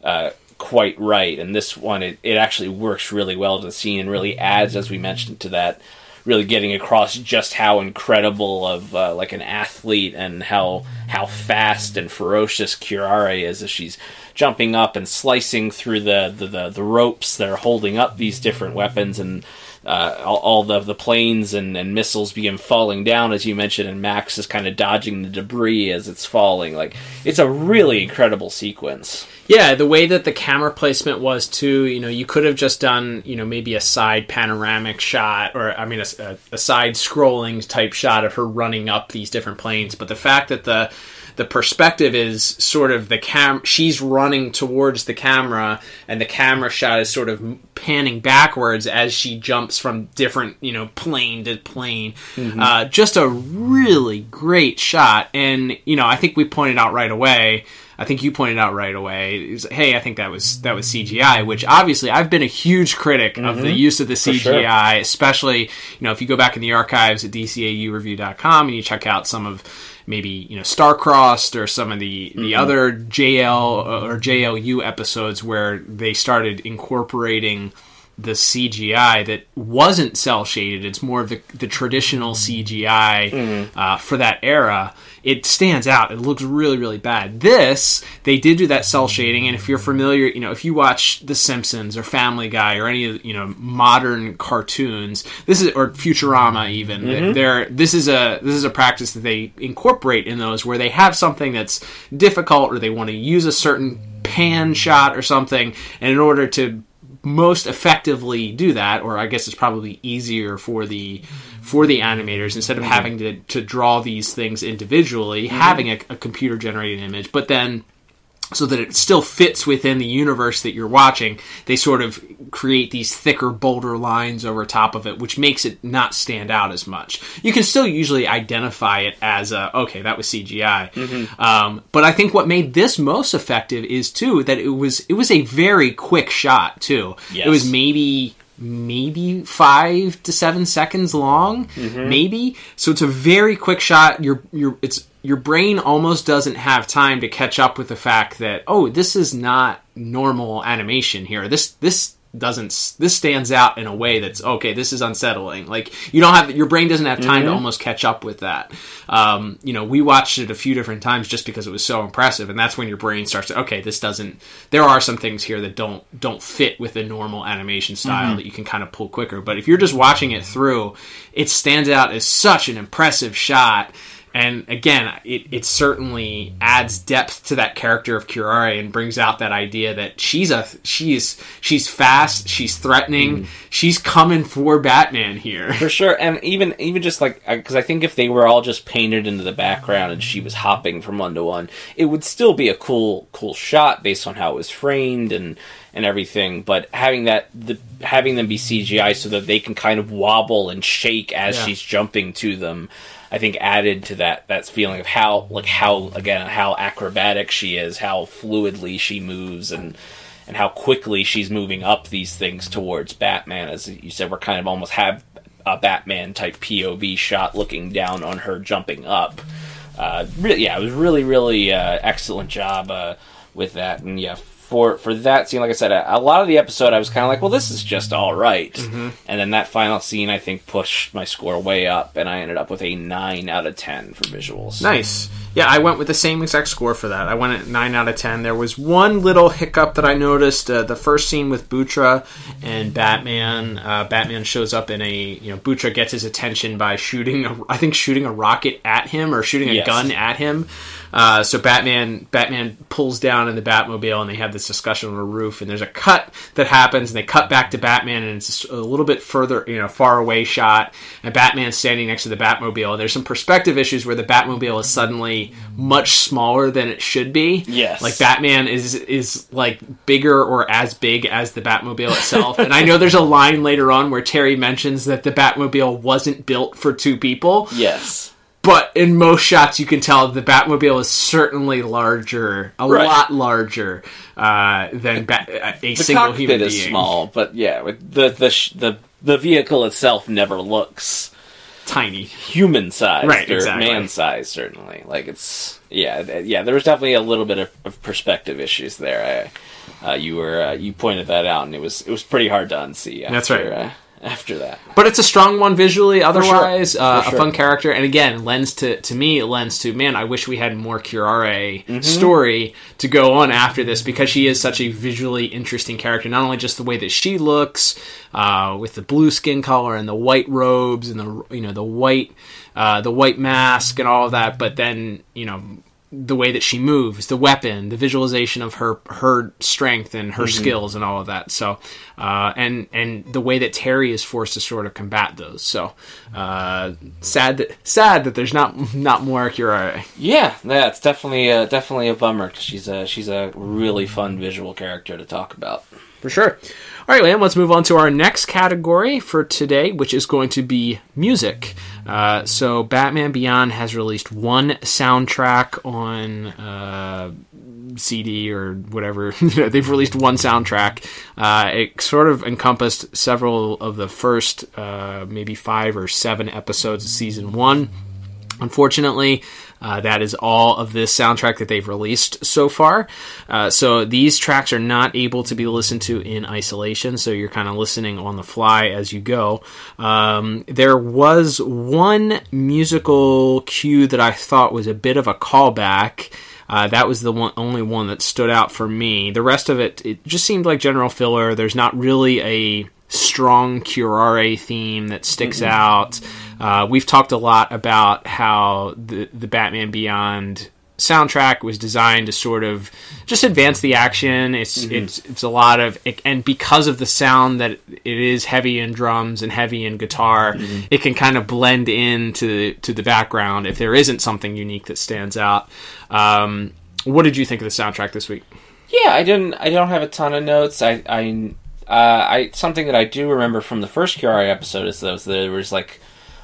uh, quite right. And this one, it, it actually works really well to the scene and really adds, as we mentioned, to that, really getting across just how incredible of uh, like an athlete and how how fast and ferocious Curare is as she's jumping up and slicing through the the, the, the ropes that are holding up these different weapons, and Uh, all, all the the planes and, and missiles begin falling down, as you mentioned, and Max is kind of dodging the debris as it's falling. Like, it's a really incredible sequence. Yeah, the way that the camera placement was too, you know, you could have just done, you know, maybe a side panoramic shot, or I mean, a, a side scrolling type shot of her running up these different planes. But the fact that the the perspective is sort of the cam, she's running towards the camera, and the camera shot is sort of panning backwards as she jumps from different, you know, plane to plane. Mm-hmm. Uh, just a really great shot. And, you know, I think we pointed out right away, I think you pointed out right away, was, hey, I think that was that was C G I, which obviously I've been a huge critic mm-hmm. of the use of the C G I, sure. especially, you know, if you go back in the archives at D C A U review dot com and you check out some of maybe, you know, StarCrossed or some of the, the mm-hmm. other J L or J L U episodes where they started incorporating the C G I that wasn't cel-shaded. It's more of the, the traditional C G I mm-hmm. uh, for that era. It stands out. It looks really, really bad. This, they did do that cel shading, and if you're familiar, you know, if you watch The Simpsons or Family Guy or any of, you know, modern cartoons, this is, or Futurama even, mm-hmm. they're, this is a this is a practice that they incorporate in those, where they have something that's difficult, or they want to use a certain pan shot or something, and in order to most effectively do that, or I guess it's probably easier for the for the animators, instead of mm-hmm. having to, to draw these things individually, mm-hmm. having a, a computer generated image, but then so that it still fits within the universe that you're watching, they sort of create these thicker, bolder lines over top of it, which makes it not stand out as much. You can still usually identify it as a, okay, that was C G I. Mm-hmm. Um, but I think what made this most effective is too that it was it was a very quick shot too. Yes. It was maybe. maybe five to seven seconds long, mm-hmm. maybe. So it's a very quick shot. Your your it's your brain almost doesn't have time to catch up with the fact that, oh, this is not normal animation here. This this doesn't this stands out in a way that's okay. This is unsettling. Like, you don't have your brain doesn't have time mm-hmm. to almost catch up with that. Um, you know, we watched it a few different times just because it was so impressive, and that's when your brain starts to, okay, this doesn't. There are some things here that don't don't fit with the normal animation style mm-hmm. that you can kind of pull quicker. But if you're just watching it through, it stands out as such an impressive shot. And again, it, it certainly adds depth to that character of Curare and brings out that idea that she's a she's she's fast, she's threatening, mm. she's coming for Batman here for sure. And even even just like, because I think if they were all just painted into the background and she was hopping from one to one, it would still be a cool cool shot based on how it was framed and. and everything, but having that the, having them be C G I so that they can kind of wobble and shake as yeah. she's jumping to them, I think added to that that feeling of how like how again how acrobatic she is, how fluidly she moves, and and how quickly she's moving up these things towards Batman. As you said, we're kind of almost have a Batman type P O V shot looking down on her jumping up. Uh, really, yeah, it was really really uh, excellent job uh, with that, and yeah. For for that scene, like I said, a, a lot of the episode I was kind of like, well, this is just all right. Mm-hmm. And then that final scene, I think, pushed my score way up, and I ended up with a nine out of ten for visuals. Nice. Yeah, I went with the same exact score for that. I went at nine out of ten. There was one little hiccup that I noticed. Uh, the first scene with Botra and Batman. Uh, Batman shows up in a, you know, Botra gets his attention by shooting, a, I think, shooting a rocket at him or shooting a yes. gun at him. Uh, so Batman Batman pulls down in the Batmobile, and they have this discussion on the roof, and there's a cut that happens, and they cut back to Batman, and it's a little bit further, you know, far away shot, and Batman's standing next to the Batmobile. There's some perspective issues where the Batmobile is suddenly be much smaller than it should be. Yes. Like Batman is is like bigger or as big as the Batmobile itself. And I know there's a line later on where Terry mentions that the Batmobile wasn't built for two people. Yes. But in most shots, you can tell the Batmobile is certainly larger, a right. lot larger uh, than bat- a the single human being. The cockpit is small, but yeah, the the sh- the the vehicle itself never looks tiny, human sized, right, or exactly. man sized. Certainly, like it's yeah, yeah. There was definitely a little bit of, of perspective issues there. I, uh, you were uh, you pointed that out, and it was it was pretty hard to unsee. After, That's right. Uh, after that, but it's a strong one visually otherwise. For sure. uh, For sure. A fun character, and again lends to to me lends to man I wish we had more Curare mm-hmm. story to go on after this, because she is such a visually interesting character, not only just the way that she looks uh with the blue skin color and the white robes and the you know the white uh the white mask and all of that, but then you know the way that she moves, the weapon, the visualization of her her strength and her mm-hmm. skills and all of that. So, uh, and and the way that Terry is forced to sort of combat those. So, uh, sad that sad that there's not not more Curare. Yeah, that's definitely a, definitely a bummer, because she's a she's a really fun visual character to talk about. For sure. All right, Liam, let's move on to our next category for today, which is going to be music. Uh, so Batman Beyond has released one soundtrack on uh, C D or whatever. They've released one soundtrack. Uh, it sort of encompassed several of the first uh, maybe five or seven episodes of season one. Unfortunately, Uh, that is all of this soundtrack that they've released so far. Uh, so these tracks are not able to be listened to in isolation, so you're kind of listening on the fly as you go. Um, there was one musical cue that I thought was a bit of a callback. Uh, that was the one, only one that stood out for me. The rest of it, it just seemed like general filler. There's not really a strong Curare theme that sticks mm-hmm. out. Uh, we've talked a lot about how the, the Batman Beyond soundtrack was designed to sort of just advance the action. It's mm-hmm. it's it's a lot of it, and because of the sound that it is heavy in drums and heavy in guitar, mm-hmm. it can kind of blend into to the background if there isn't something unique that stands out. Um, what did you think of the soundtrack this week? Yeah, I didn't. I don't have a ton of notes. I. I Uh, I something that I do remember from the first Curare episode is that there was like,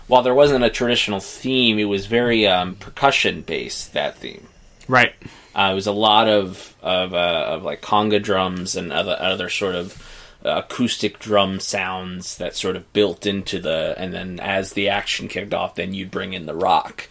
while there wasn't a traditional theme, it was very um, percussion based. That theme, right? Uh, it was a lot of of, uh, of like conga drums and other other sort of uh, acoustic drum sounds that sort of built into the. And then as the action kicked off, then you'd bring in the rock.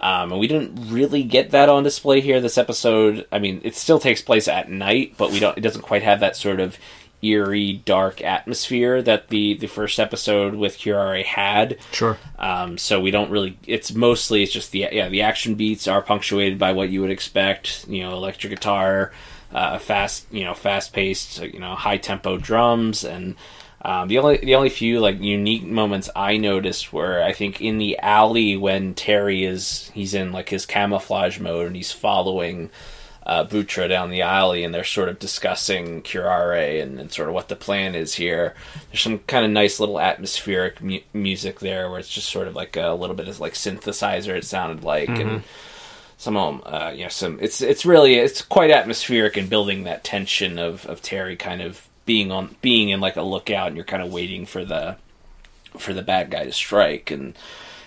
Um, and we didn't really get that on display here this episode. I mean, it still takes place at night, but we don't. It doesn't quite have that sort of eerie, dark atmosphere that the, the first episode with Curare had. Sure. Um, so we don't really... It's mostly it's just the yeah the action beats are punctuated by what you would expect. You know, electric guitar, uh, fast you know fast paced you know high tempo drums, and um, the only the only few like unique moments I noticed were I think in the alley when Terry is he's in like his camouflage mode and he's following Uh, Botra down the alley, and they're sort of discussing Curare and, and sort of what the plan is here. There's some kind of nice little atmospheric mu- music there where it's just sort of like a little bit of like synthesizer, it sounded like, mm-hmm. and some uh, you know some it's it's really it's quite atmospheric and building that tension of, of Terry kind of being on being in like a lookout, and you're kind of waiting for the for the bad guy to strike. And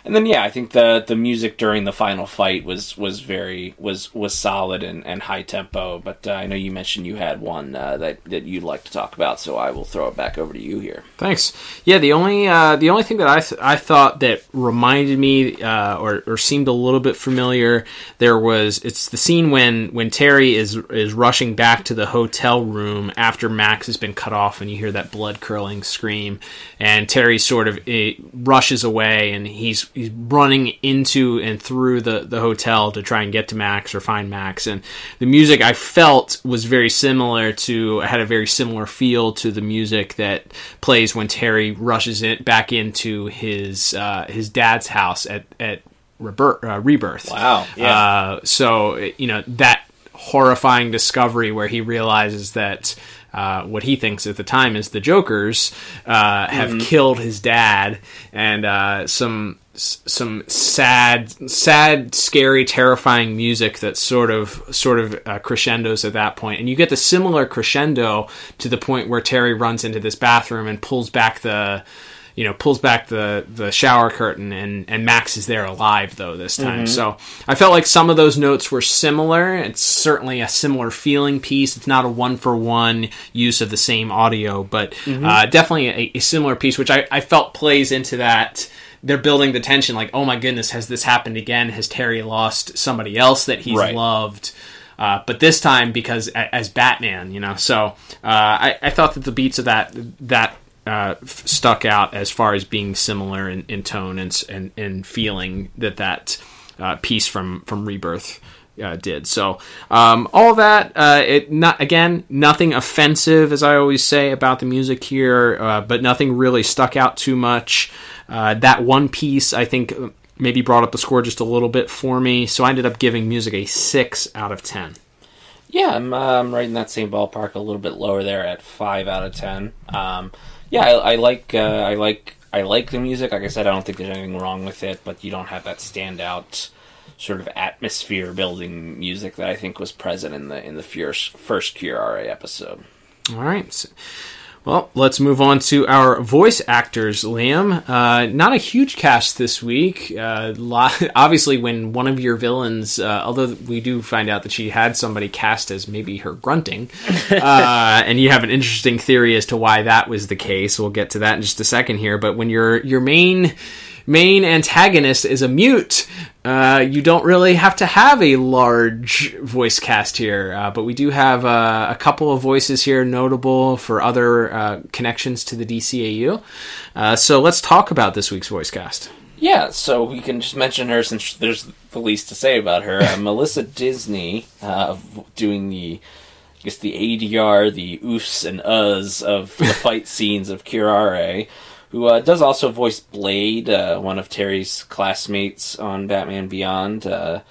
And then, yeah, I think the the music during the final fight was was very was was solid and, and high tempo. But uh, I know you mentioned you had one uh, that that you'd like to talk about, so I will throw it back over to you here. Thanks. Yeah, the only uh, the only thing that I th- I thought that reminded me uh, or or seemed a little bit familiar there was it's the scene when, when Terry is is rushing back to the hotel room after Max has been cut off, and you hear that blood curling scream, and Terry sort of it rushes away, and he's He's running into and through the, the hotel to try and get to Max or find Max. And the music I felt was very similar to, had a very similar feel to the music that plays when Terry rushes it in, back into his uh, his dad's house at, at Rebirth. Uh, Rebirth. Wow. Yeah. Uh, so, you know, that horrifying discovery where he realizes that uh, what he thinks at the time is the Jokers uh, have mm-hmm. killed his dad, and uh, some some sad, sad, scary, terrifying music that sort of sort of uh, crescendos at that point. And you get the similar crescendo to the point where Terry runs into this bathroom and pulls back the. You know, pulls back the, the shower curtain, and, and Max is there alive, though, this time. Mm-hmm. So I felt like some of those notes were similar. It's certainly a similar feeling piece. It's not a one-for-one use of the same audio, but mm-hmm. uh, definitely a, a similar piece, which I, I felt plays into that. They're building the tension, like, oh my goodness, has this happened again? Has Terry lost somebody else that he's right. loved? Uh, but this time, because a, as Batman, you know. So uh, I, I thought that the beats of that that... Uh, f- stuck out as far as being similar in, in tone and, and and feeling that that uh, piece from from Rebirth uh, did. So um, all that uh, it not again nothing offensive, as I always say about the music here, uh, but nothing really stuck out too much. Uh, that one piece I think maybe brought up the score just a little bit for me, so I ended up giving music a six out of ten. Yeah, I'm, uh, I'm right in that same ballpark, a little bit lower there at five out of ten. Um, Yeah, I, I like, uh, I like, I like the music. Like I said, I don't think there's anything wrong with it, but you don't have that standout sort of atmosphere-building music that I think was present in the in the first Curare episode. All right. So, well, let's move on to our voice actors, Liam. Uh, not a huge cast this week. Uh, lot, obviously, when one of your villains, uh, although we do find out that she had somebody cast as maybe her grunting, uh, and you have an interesting theory as to why that was the case. We'll get to that in just a second here. But when your your main main antagonist is a mute, uh, you don't really have to have a large voice cast here, uh, but we do have uh, a couple of voices here notable for other uh, connections to the D C A U. Uh, so let's talk about this week's voice cast. Yeah, so we can just mention her since there's the least to say about her. Uh, Melissa Disney uh, doing the, I guess the A D R, the oofs and uhs of the fight scenes of Curare, who uh, does also voice Blade, uh, one of Terry's classmates on Batman Beyond. Uh,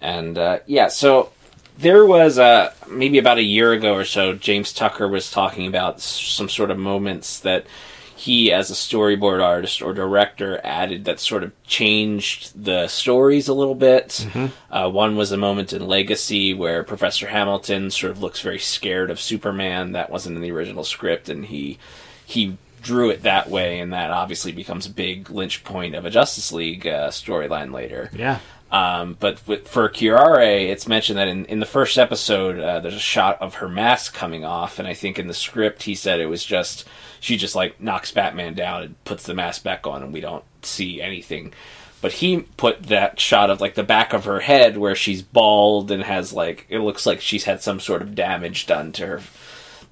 and, uh, yeah, so there was, uh, maybe about a year ago or so, James Tucker was talking about some sort of moments that he, as a storyboard artist or director, added that sort of changed the stories a little bit. Mm-hmm. Uh, one was a moment in Legacy where Professor Hamilton sort of looks very scared of Superman. That wasn't in the original script, and he he... drew it that way, and that obviously becomes a big lynch point of a Justice League uh, storyline later. Yeah. Um, but with, for Curare, it's mentioned that in, in the first episode, uh, there's a shot of her mask coming off, and I think in the script he said it was just, she just like knocks Batman down and puts the mask back on, and we don't see anything. But he put that shot of like the back of her head where she's bald and has like, it looks like she's had some sort of damage done to her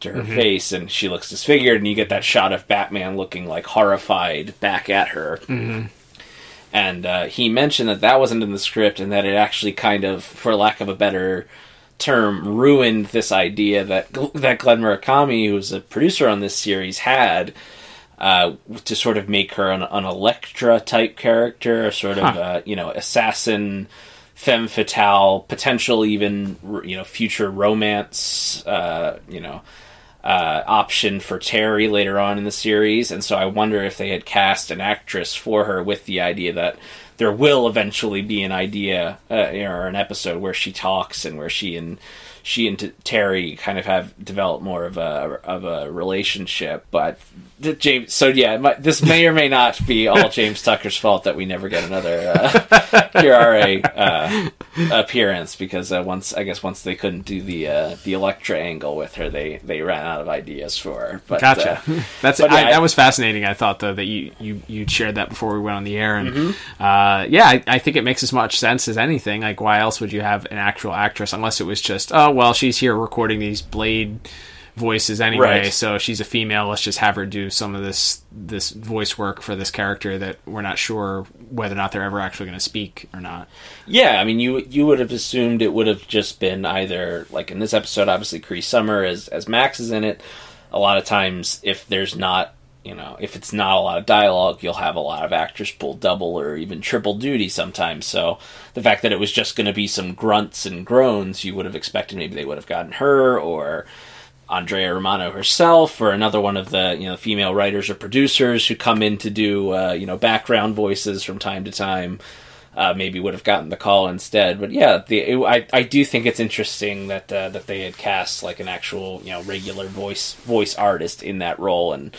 to her mm-hmm. face, and she looks disfigured, and you get that shot of Batman looking like horrified back at her. Mm-hmm. And uh, he mentioned that that wasn't in the script, and that it actually kind of, for lack of a better term, ruined this idea that that Glen Murakami, who's a producer on this series, had uh, to sort of make her an, an Elektra-type character, a sort huh. of, uh, you know, assassin, femme fatale, potential even, you know, future romance, uh, you know, Uh, option for Terry later on in the series, and so I wonder if they had cast an actress for her with the idea that there will eventually be an idea uh, you know, or an episode where she talks and where she and she and t- Terry kind of have developed more of a of a relationship. But James, so yeah, my, this may or may not be all James Tucker's fault that we never get another uh, Curare uh, appearance, because uh, once I guess once they couldn't do the uh, the Elektra angle with her, they they ran out. out of ideas for her. But, gotcha. Uh, That's but, yeah, I, I, that was fascinating. I thought though that you you you shared that before we went on the air, and mm-hmm. uh, yeah, I, I think it makes as much sense as anything. Like, why else would you have an actual actress unless it was just, oh well, she's here recording these Blade voices anyway, right. So if she's a female, let's just have her do some of this this voice work for this character that we're not sure whether or not they're ever actually going to speak or not. Yeah, I mean, you you would have assumed it would have just been either, like in this episode, obviously Cree Summer as, as Max is in it. A lot of times, if there's not, you know, if it's not a lot of dialogue, you'll have a lot of actors pull double or even triple duty sometimes. So the fact that it was just going to be some grunts and groans, you would have expected maybe they would have gotten her, or Andrea Romano herself, or another one of the, you know, female writers or producers who come in to do, uh, you know, background voices from time to time, uh, maybe would have gotten the call instead. But yeah, the, it, I, I do think it's interesting that, uh, that they had cast like an actual, you know, regular voice, voice artist in that role. And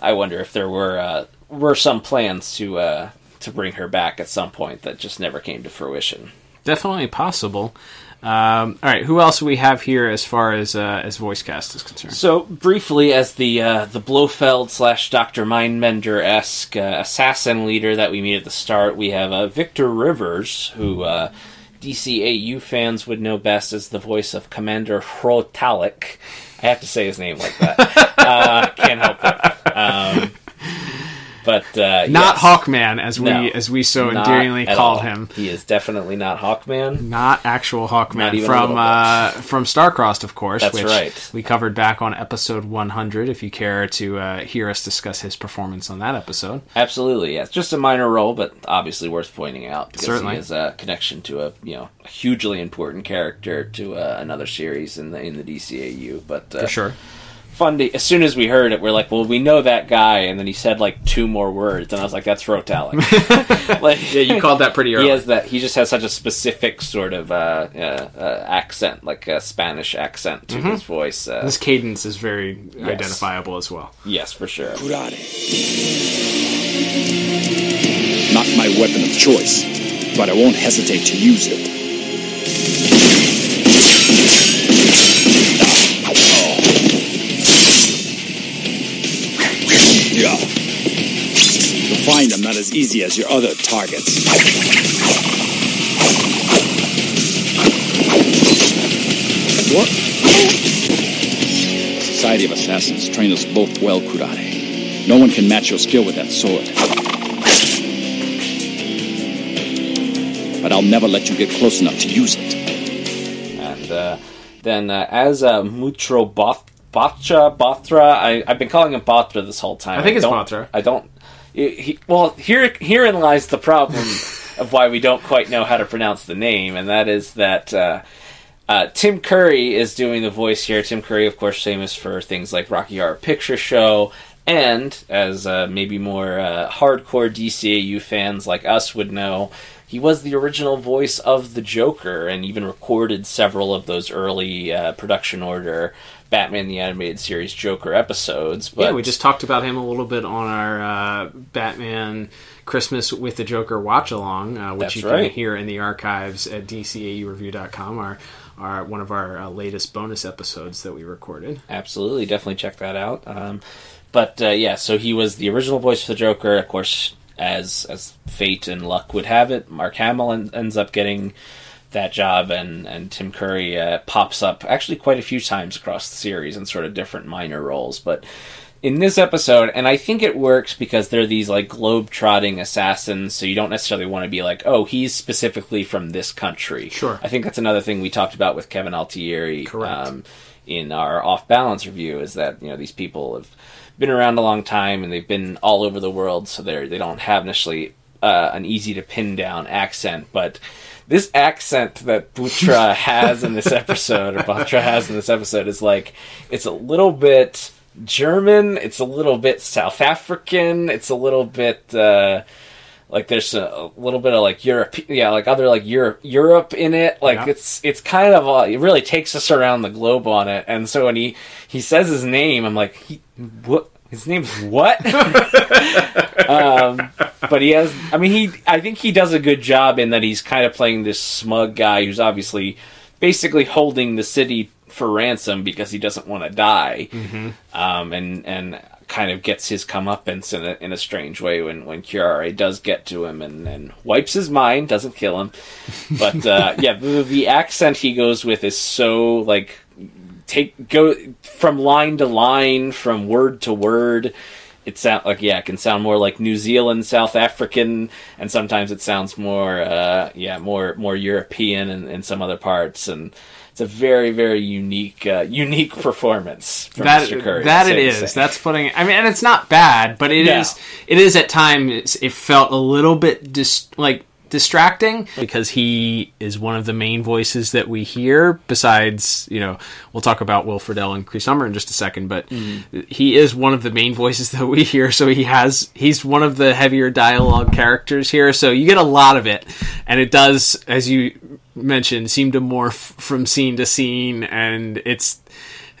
I wonder if there were, uh, were some plans to, uh, to bring her back at some point that just never came to fruition. Definitely possible. Um, all right, who else do we have here as far as uh, as voice cast is concerned? So briefly, as the uh, the Blofeld slash Doctor Mindbender esque uh, assassin leader that we meet at the start, we have uh, Victor Rivers, who uh, D C A U fans would know best as the voice of Commander Hrotalik. I have to say his name like that. uh, can't help it. Um, But uh, not yes. Hawkman, as we no, as we so endearingly call all. him. He is definitely not Hawkman. Not actual Hawkman not from uh, from StarCrossed, of course. That's which right. We covered back on episode one hundred. If you care to uh, hear us discuss his performance on that episode, absolutely. Yes, just a minor role, but obviously worth pointing out because Certainly. he has a connection to a you know a hugely important character to uh, another series in the in the D C A U. But uh, for sure. Fun to, as soon as we heard it, we're like, well, we know that guy, and then he said like two more words, and I was like, that's Hrotalik. Like, yeah, you called that pretty early. He has that. He just has such a specific sort of uh, uh, uh, accent, like a Spanish accent to mm-hmm. his voice. Uh, his cadence is very yes. identifiable as well. Yes, for sure. Curare. Not my weapon of choice, but I won't hesitate to use it. Yeah. You'll find I'm not as easy as your other targets. What? Society of Assassins train us both well, Curare. No one can match your skill with that sword. But I'll never let you get close enough to use it. And uh, then uh, as uh, Mutro Botra, Botra, Botra. I, I've been calling him Botra this whole time. I think I it's Botra. I don't. He, well, here, herein lies the problem of why we don't quite know how to pronounce the name, and that is that uh, uh, Tim Curry is doing the voice here. Tim Curry, of course, famous for things like Rocky Horror Picture Show, and as uh, maybe more uh, hardcore D C A U fans like us would know, he was the original voice of the Joker, and even recorded several of those early uh, production order Batman the Animated Series Joker episodes. But yeah, we just talked about him a little bit on our uh, Batman Christmas with the Joker watch-along, uh, which That's you can right. hear in the archives at D C A U review dot com, our, our, one of our uh, latest bonus episodes that we recorded. Absolutely, definitely check that out. Um, but uh, yeah, so he was the original voice for the Joker. Of course, as, as fate and luck would have it, Mark Hamill en- ends up getting that job, and and Tim Curry uh, pops up actually quite a few times across the series in sort of different minor roles, but in this episode, and I think it works because they're these like globe-trotting assassins, so you don't necessarily want to be like, oh, he's specifically from this country. Sure. I think that's another thing we talked about with Kevin Altieri Correct. um in our Off Balance review, is that, you know, these people have been around a long time and they've been all over the world, so they're they don't have necessarily uh, an easy to pin down accent, but this accent that Botra has in this episode, or Botra has in this episode, is like, it's a little bit German, it's a little bit South African, it's a little bit, uh, like, there's a, a little bit of, like, Europe, yeah, like, other, like, Europe, Europe in it, like, yeah. it's, it's kind of, a, it really takes us around the globe on it, and so when he, he says his name, I'm like, he, what? His name's what? um, but he has, I mean, he, I think he does a good job in that he's kind of playing this smug guy who's obviously basically holding the city for ransom because he doesn't want to die. Mm-hmm. Um, and, and kind of gets his comeuppance in a, in a strange way when, when Curare does get to him and, and wipes his mind, doesn't kill him. But, uh, yeah, the, the accent he goes with is so, like, Take go from line to line, from word to word. It sound like yeah, it can sound more like New Zealand, South African, and sometimes it sounds more uh, yeah, more more European in, in some other parts. And it's a very very unique uh, unique performance from that, Mister Curry. That it is. That's putting. I mean, and it's not bad, but it no. is. It is at times. It felt a little bit dis- like. distracting because he is one of the main voices that we hear. Besides, you know, we'll talk about Will Friedle and Cree Summer in just a second, but mm-hmm. he is one of the main voices that we hear. So he has, he's one of the heavier dialogue characters here. So you get a lot of it, and it does, as you mentioned, seem to morph from scene to scene, and it's,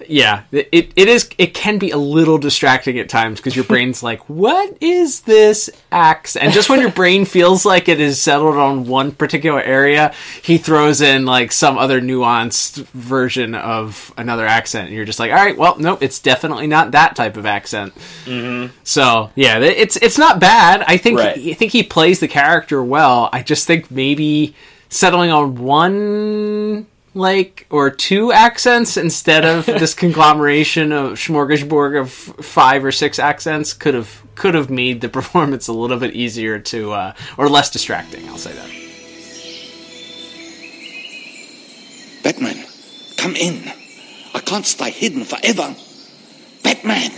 yeah, it it is it can be a little distracting at times because your brain's like, what is this axe? And just when your brain feels like it is settled on one particular area, he throws in like some other nuanced version of another accent, and you're just like, all right, well, nope, it's definitely not that type of accent. Mm-hmm. So yeah, it's it's not bad. I think right. I think he plays the character well. I just think maybe settling on one, like, or two accents instead of this conglomeration of smorgasbord of five or six accents could have could have made the performance a little bit easier to uh, or less distracting. I'll say that. Batman, come in. I can't stay hidden forever. Batman.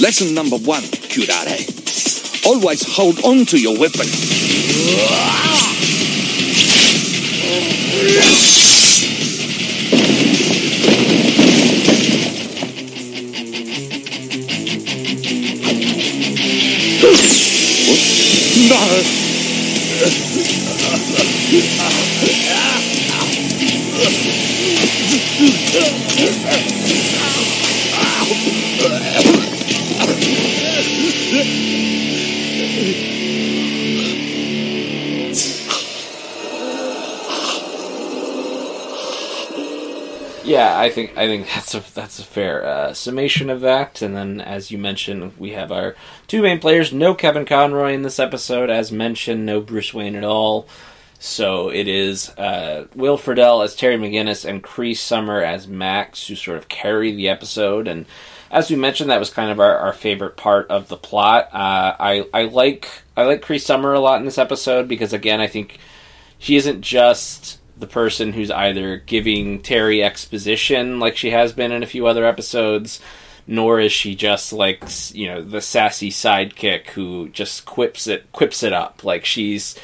Lesson number one, Curare. Always hold on to your weapon. No. Yeah, I think I think that's a that's a fair uh, summation of that. And then, as you mentioned, we have our two main players. No Kevin Conroy in this episode, as mentioned. No Bruce Wayne at all. So it is uh, Will Friedle as Terry McGinnis and Cree Summer as Max, who sort of carry the episode. And as we mentioned, that was kind of our, our favorite part of the plot. Uh, I I like I like Cree Summer a lot in this episode because, again, I think she isn't just the person who's either giving Terry exposition like she has been in a few other episodes, nor is she just like, you know, the sassy sidekick who just quips it quips it up. Like, she's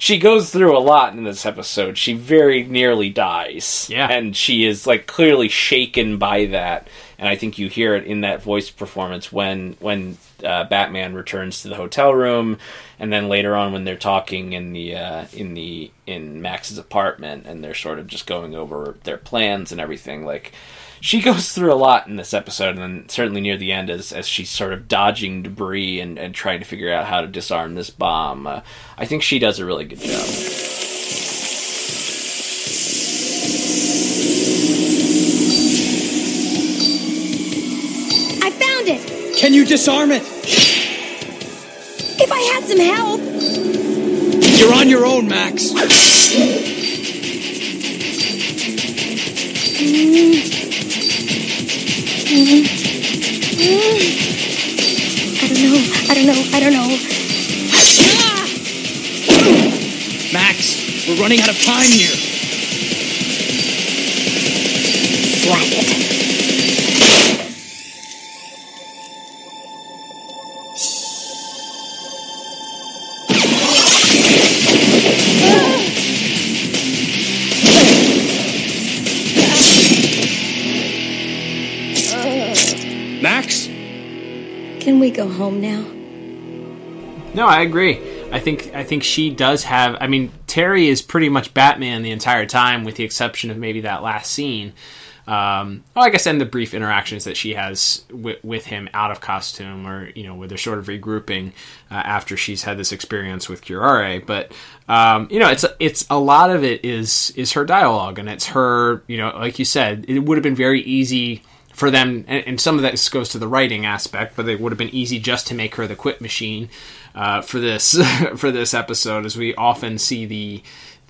she goes through a lot in this episode. She very nearly dies. Yeah. And she is like clearly shaken by that. And I think you hear it in that voice performance when when uh, Batman returns to the hotel room, and then later on when they're talking in the uh, in the in Max's apartment, and they're sort of just going over their plans and everything. Like, she goes through a lot in this episode, and then certainly near the end, as as she's sort of dodging debris and, and trying to figure out how to disarm this bomb. Uh, I think she does a really good job. Can you disarm it? If I had some help. You're on your own, Max. I don't know. I don't know. I don't know. Max, we're running out of time here. Drop it. Can we go home now? No, I agree. I think I think she does have... I mean, Terry is pretty much Batman the entire time, with the exception of maybe that last scene. Um, well, I guess, and the brief interactions that she has w- with him out of costume, or, you know, where they're sort of regrouping uh, after she's had this experience with Curare. But, um, you know, it's it's a lot of it is is her dialogue, and it's her, you know, like you said, it would have been very easy... for them, and some of that goes to the writing aspect, but it would have been easy just to make her the quip machine uh, for this for this episode, as we often see the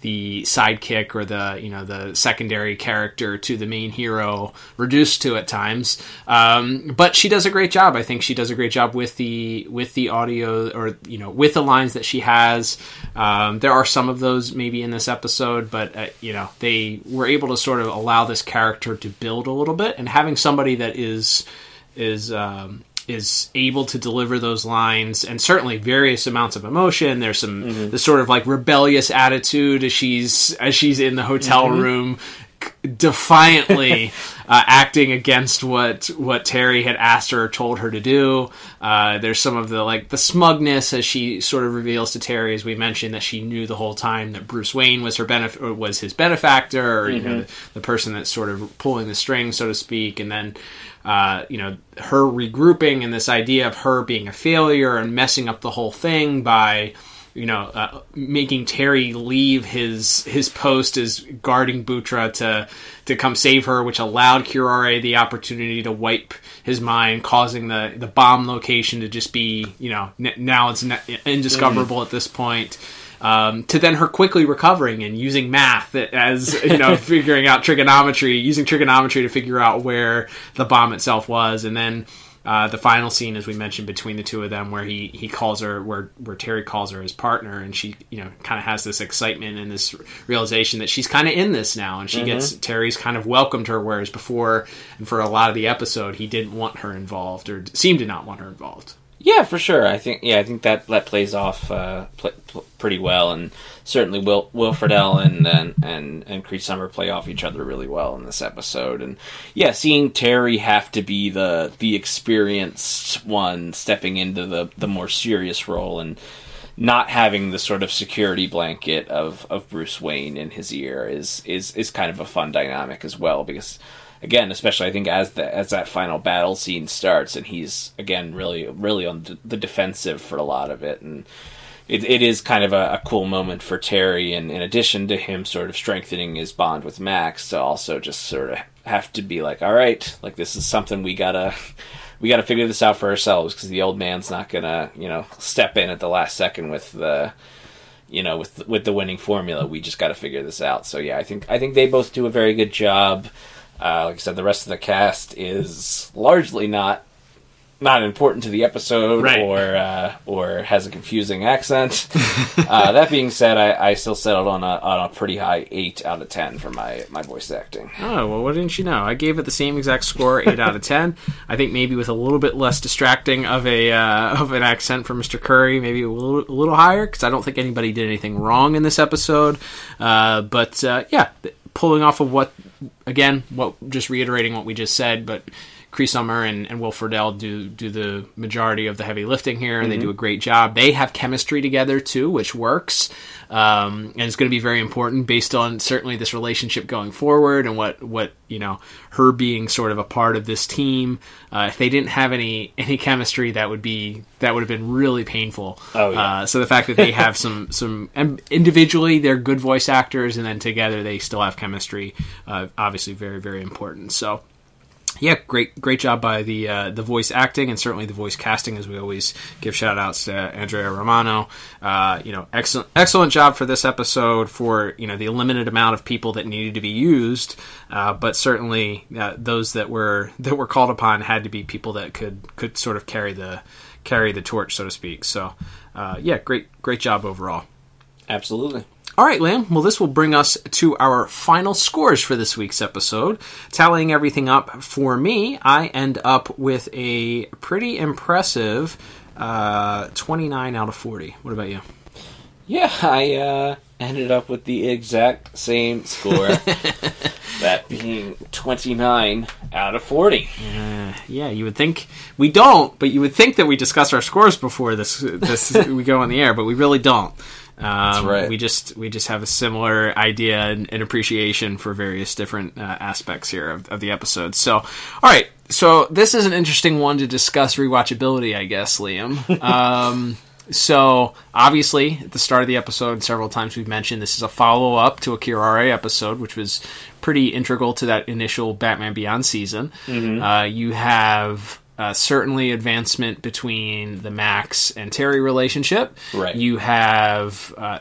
the sidekick or the, you know, the secondary character to the main hero reduced to at times. Um, but she does a great job. I think she does a great job with the, with the audio or, you know, with the lines that she has. Um, there are some of those maybe in this episode, but, uh, you know, they were able to sort of allow this character to build a little bit, and having somebody that is, is, um, is able to deliver those lines and certainly various amounts of emotion. There's some, mm-hmm. this sort of like rebellious attitude as she's, as she's in the hotel mm-hmm. room defiantly uh, acting against what, what Terry had asked her or told her to do. Uh, there's some of the, like the smugness as she sort of reveals to Terry, as we mentioned, that she knew the whole time that Bruce Wayne was her benef- or was his benefactor, or, mm-hmm. you know, the, the person that's sort of pulling the string, so to speak. And then, Uh, you know, her regrouping and this idea of her being a failure and messing up the whole thing by, you know, uh, making Terry leave his his post as guarding Botra to to come save her, which allowed Curare the opportunity to wipe his mind, causing the, the bomb location to just be, you know, n- now it's n- indiscoverable mm-hmm. at this point. Um, to then her quickly recovering and using math as, you know, figuring out trigonometry, using trigonometry to figure out where the bomb itself was. And then uh, the final scene, as we mentioned, between the two of them, where he, he calls her, where, where Terry calls her his partner, and she, you know, kind of has this excitement and this realization that she's kind of in this now, and she mm-hmm. gets, Terry's kind of welcomed her, whereas before, and for a lot of the episode, he didn't want her involved, or seemed to not want her involved. Yeah, for sure. I think yeah, I think that, that plays off uh, pl- pl- pretty well, and certainly Will Will Friedle and and and, and Cree Summer play off each other really well in this episode. And yeah, seeing Terry have to be the the experienced one stepping into the, the more serious role, and not having the sort of security blanket of, of Bruce Wayne in his ear is, is is kind of a fun dynamic as well, because. Again, especially I think as the as that final battle scene starts, and he's again really really on the defensive for a lot of it, and it it is kind of a, a cool moment for Terry. And in addition to him sort of strengthening his bond with Max, to also just sort of have to be like, all right, like this is something we gotta we gotta figure this out for ourselves, because the old man's not gonna, you know, step in at the last second with the. You know, with with the winning formula. We just got to figure this out. So yeah, I think I think they both do a very good job. Uh, like I said, the rest of the cast is largely not not important to the episode, right. or uh, or has a confusing accent. uh, that being said, I, I still settled on a on a pretty high eight out of ten for my, my voice acting. Oh well, what didn't you know? I gave it the same exact score, eight out of ten. I think maybe with a little bit less distracting of a uh, of an accent from Mister Curry, maybe a little, a little higher, because I don't think anybody did anything wrong in this episode. Uh, but uh, yeah. Pulling off of what, again, what just reiterating what we just said, but Cree Summer and, and Will Friedle do do the majority of the heavy lifting here, and mm-hmm. they do a great job. They have chemistry together too, which works, um, and it's going to be very important based on certainly this relationship going forward, and what what you know her being sort of a part of this team. Uh, if they didn't have any any chemistry, that would be that would have been really painful. Oh yeah. Uh, so the fact that they have some some and individually they're good voice actors, and then together they still have chemistry. Uh, obviously, very very important. So. Yeah, great great job by the uh, the voice acting, and certainly the voice casting, as we always give shout-outs to Andrea Romano. Uh, you know, excellent excellent job for this episode for, you know, the limited amount of people that needed to be used, uh, but certainly uh, those that were that were called upon had to be people that could could sort of carry the carry the torch, so to speak. So, uh, yeah, great great job overall. Absolutely. All right, Lamb. Well, this will bring us to our final scores for this week's episode. Tallying everything up for me, I end up with a pretty impressive uh, twenty-nine out of forty. What about you? Yeah, I uh, ended up with the exact same score, that being twenty-nine out of forty. Uh, yeah, you would think we don't, but you would think that we discuss our scores before this this we go on the air, but we really don't. Um, That's right. We just we just have a similar idea and, and appreciation for various different uh, aspects here of, of the episode. So, all right. So this is an interesting one to discuss rewatchability, I guess, Liam. Um, so obviously, at the start of the episode, several times we've mentioned this is a follow up to a Curare episode, which was pretty integral to that initial Batman Beyond season. Mm-hmm. Uh, you have. Uh, certainly advancement between the Max and Terry relationship. Right. You have uh,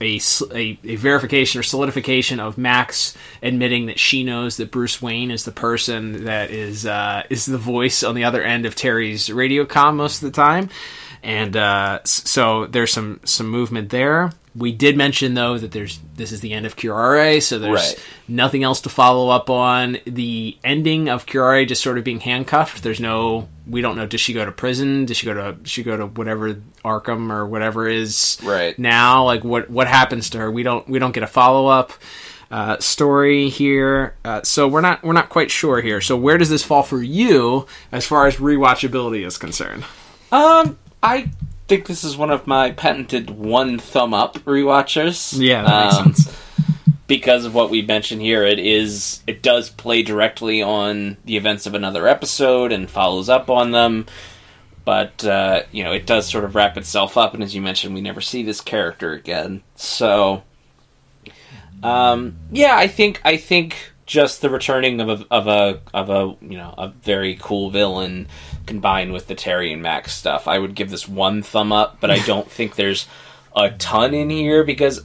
a, a, a verification or solidification of Max admitting that she knows that Bruce Wayne is the person that is uh, is the voice on the other end of Terry's radio comm most of the time. And uh, so there's some, some movement there. We did mention, though, that there's this is the end of Curare, so there's right. nothing else to follow up on. The ending of Curare just sort of being handcuffed. There's no, we don't know, does she go to prison? Does she go to she go to whatever Arkham or whatever is right. now? Like what what happens to her? We don't we don't get a follow up uh, story here, uh, so we're not we're not quite sure here. So where does this fall for you as far as rewatchability is concerned? Um, I. I think this is one of my patented one thumb up rewatchers. Yeah, that makes um, sense. Because of what we mentioned here, it is it does play directly on the events of another episode and follows up on them. But uh, you know, it does sort of wrap itself up, and as you mentioned, we never see this character again. So, um, yeah, I think I think just the returning of a of a of a you know a very cool villain, combined with the Terry and Max stuff, I would give this one thumb up, but I don't think there's a ton in here, because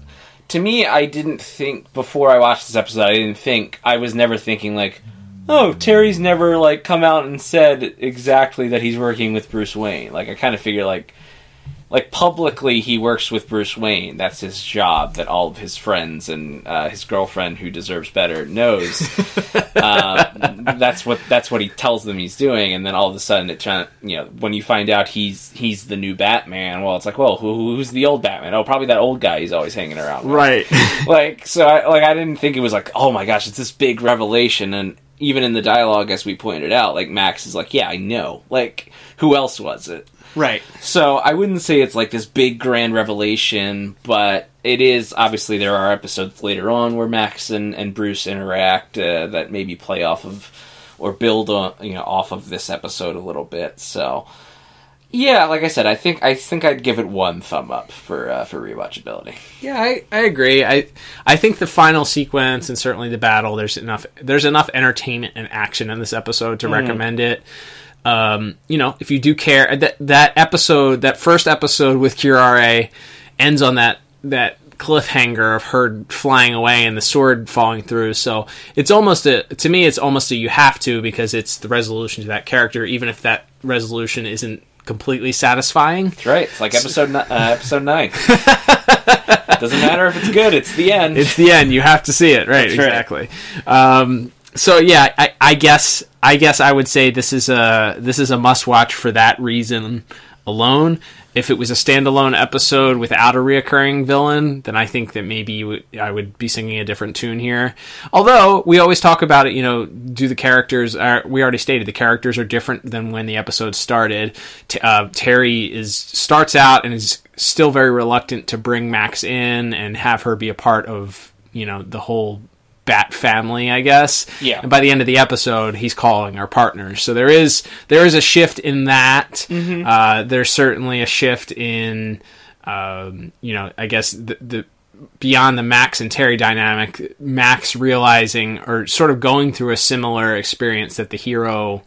to me, I didn't think, before I watched this episode, I didn't think, I was never thinking like, oh, Terry's never like come out and said exactly that he's working with Bruce Wayne. Like, I kind of figure like, like publicly he works with Bruce Wayne. That's his job that all of his friends and uh, his girlfriend, who deserves better, knows. uh, that's what that's what he tells them he's doing. And then all of a sudden, it trying you know when you find out he's he's the new Batman. Well, it's like, well, who, who's the old Batman? Oh, probably that old guy he's always hanging around with. Right. Like so, I, like I didn't think it was like, oh my gosh, it's this big revelation. And even in the dialogue, as we pointed out, like Max is like, yeah, I know. Like, who else was it? Right. So I wouldn't say it's like this big grand revelation, but it is, obviously there are episodes later on where Max and, and Bruce interact uh, that maybe play off of or build on, you know, off of this episode a little bit. So yeah, like I said, I think I think I'd give it one thumb up for uh, for rewatchability. Yeah, I, I agree. I I think the final sequence and certainly the battle, there's enough there's enough entertainment and action in this episode to mm. recommend it. Um, you know, if you do care, that that episode, that first episode with Curare ends on that that cliffhanger of her flying away and the sword falling through. So it's almost a, to me, it's almost a you have to, because it's the resolution to that character, even if that resolution isn't completely satisfying. That's right. It's like episode uh, episode nine. Doesn't matter if it's good. It's the end. It's the end. You have to see it. Right. That's exactly. Right. Um, so yeah, I, I guess. I guess I would say this is a this is a must-watch for that reason alone. If it was a standalone episode without a reoccurring villain, then I think that maybe you would, I would be singing a different tune here. Although, we always talk about it, you know, do the characters... Are, we already stated the characters are different than when the episode started. T- uh, Terry is starts out and is still very reluctant to bring Max in and have her be a part of, you know, the whole... Bat family, I guess. Yeah. And by the end of the episode, he's calling our partners. So there is there is a shift in that. Mm-hmm. Uh, there's certainly a shift in, um, you know, I guess the, the beyond the Max and Terry dynamic. Max realizing or sort of going through a similar experience that the hero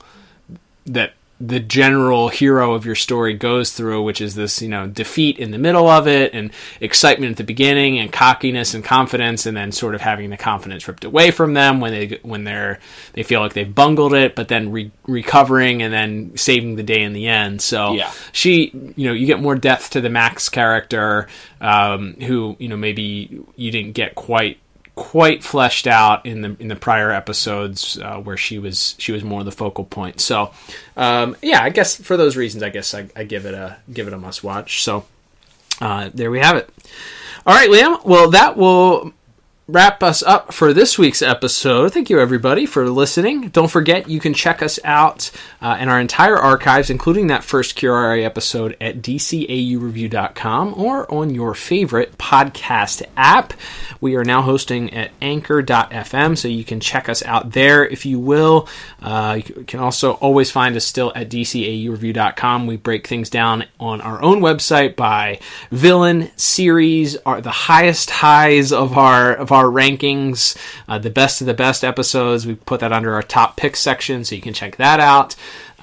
that. the general hero of your story goes through, which is this, you know, defeat in the middle of it and excitement at the beginning and cockiness and confidence, and then sort of having the confidence ripped away from them when they, when they're, they feel like they've bungled it, but then re- recovering and then saving the day in the end. So yeah. she, you know, you get more depth to the Max character, um, who, you know, maybe you didn't get quite, quite fleshed out in the in the prior episodes uh, where she was she was more the focal point. So um, yeah, I guess for those reasons, I guess I, I give it a give it a must watch. So uh, there we have it. All right, Liam. Well, that will wrap us up for this week's episode. Thank you, everybody, for listening. Don't forget, you can check us out uh, in our entire archives, including that first Curare episode, at D C A U review dot com or on your favorite podcast app. We are now hosting at anchor dot f m, so you can check us out there if you will. Uh, you can also always find us still at D C A U review dot com. We break things down on our own website by villain, series, are the highest highs of our of our rankings, uh, the best of the best episodes. We put that under our top picks section, so you can check that out.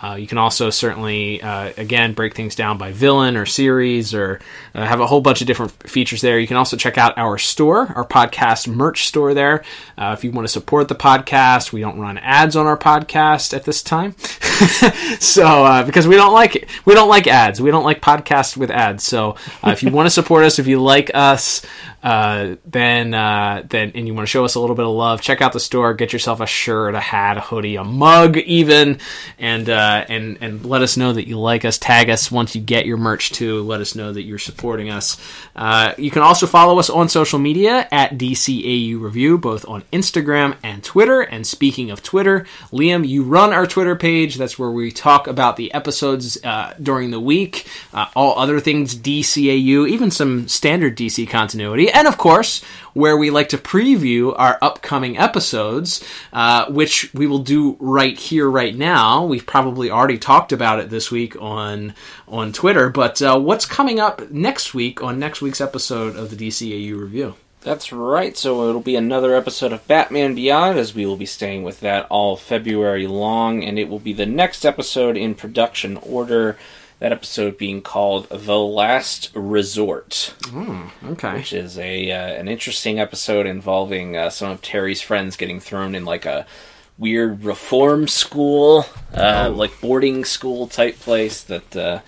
Uh, you can also certainly, uh, again, break things down by villain or series, or uh, have a whole bunch of different features there. You can also check out our store, our podcast merch store there. Uh, if you want to support the podcast, we don't run ads on our podcast at this time. so uh, because we don't like it. We don't like ads. We don't like podcasts with ads. So uh, if you want to support us, if you like us, uh, then uh, then and you want to show us a little bit of love, check out the store, get yourself a shirt, a hat, a hoodie, a mug even, and uh, and and let us know that you like us. Tag us once you get your merch too. Let us know that you're supporting us. Uh, you can also follow us on social media at D C A U Review, both on Instagram and Twitter. And speaking of Twitter, Liam, you run our Twitter page. That's where we talk about the episodes uh, during the week, uh, all other things D C A U, even some standard D C continuity, and of course, where we like to preview our upcoming episodes, uh, which we will do right here, right now. We've probably already talked about it this week on on Twitter, but uh, what's coming up next week on next week's episode of the D C A U Review? That's right, so it'll be another episode of Batman Beyond, as we will be staying with that all February long, and it will be the next episode in production order, that episode being called The Last Resort. Mm, okay. Which is a uh, an interesting episode involving uh, some of Terry's friends getting thrown in like a weird reform school, uh, oh. like boarding school type place that uh,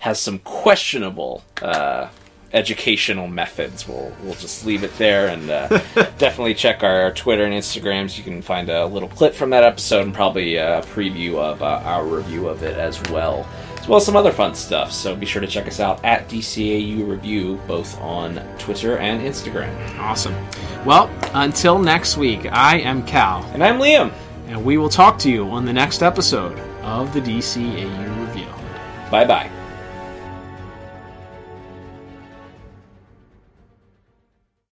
has some questionable... Uh, educational methods. We'll we'll just leave it there, and uh, definitely check our, our Twitter and Instagrams. You can find a little clip from that episode and probably a preview of uh, our review of it as well as well as some other fun stuff. So be sure to check us out at D C A U Review, both on Twitter and Instagram. Awesome. Well, until next week, I am Cal, and I'm Liam, and we will talk to you on the next episode of the D C A U Review. Bye bye.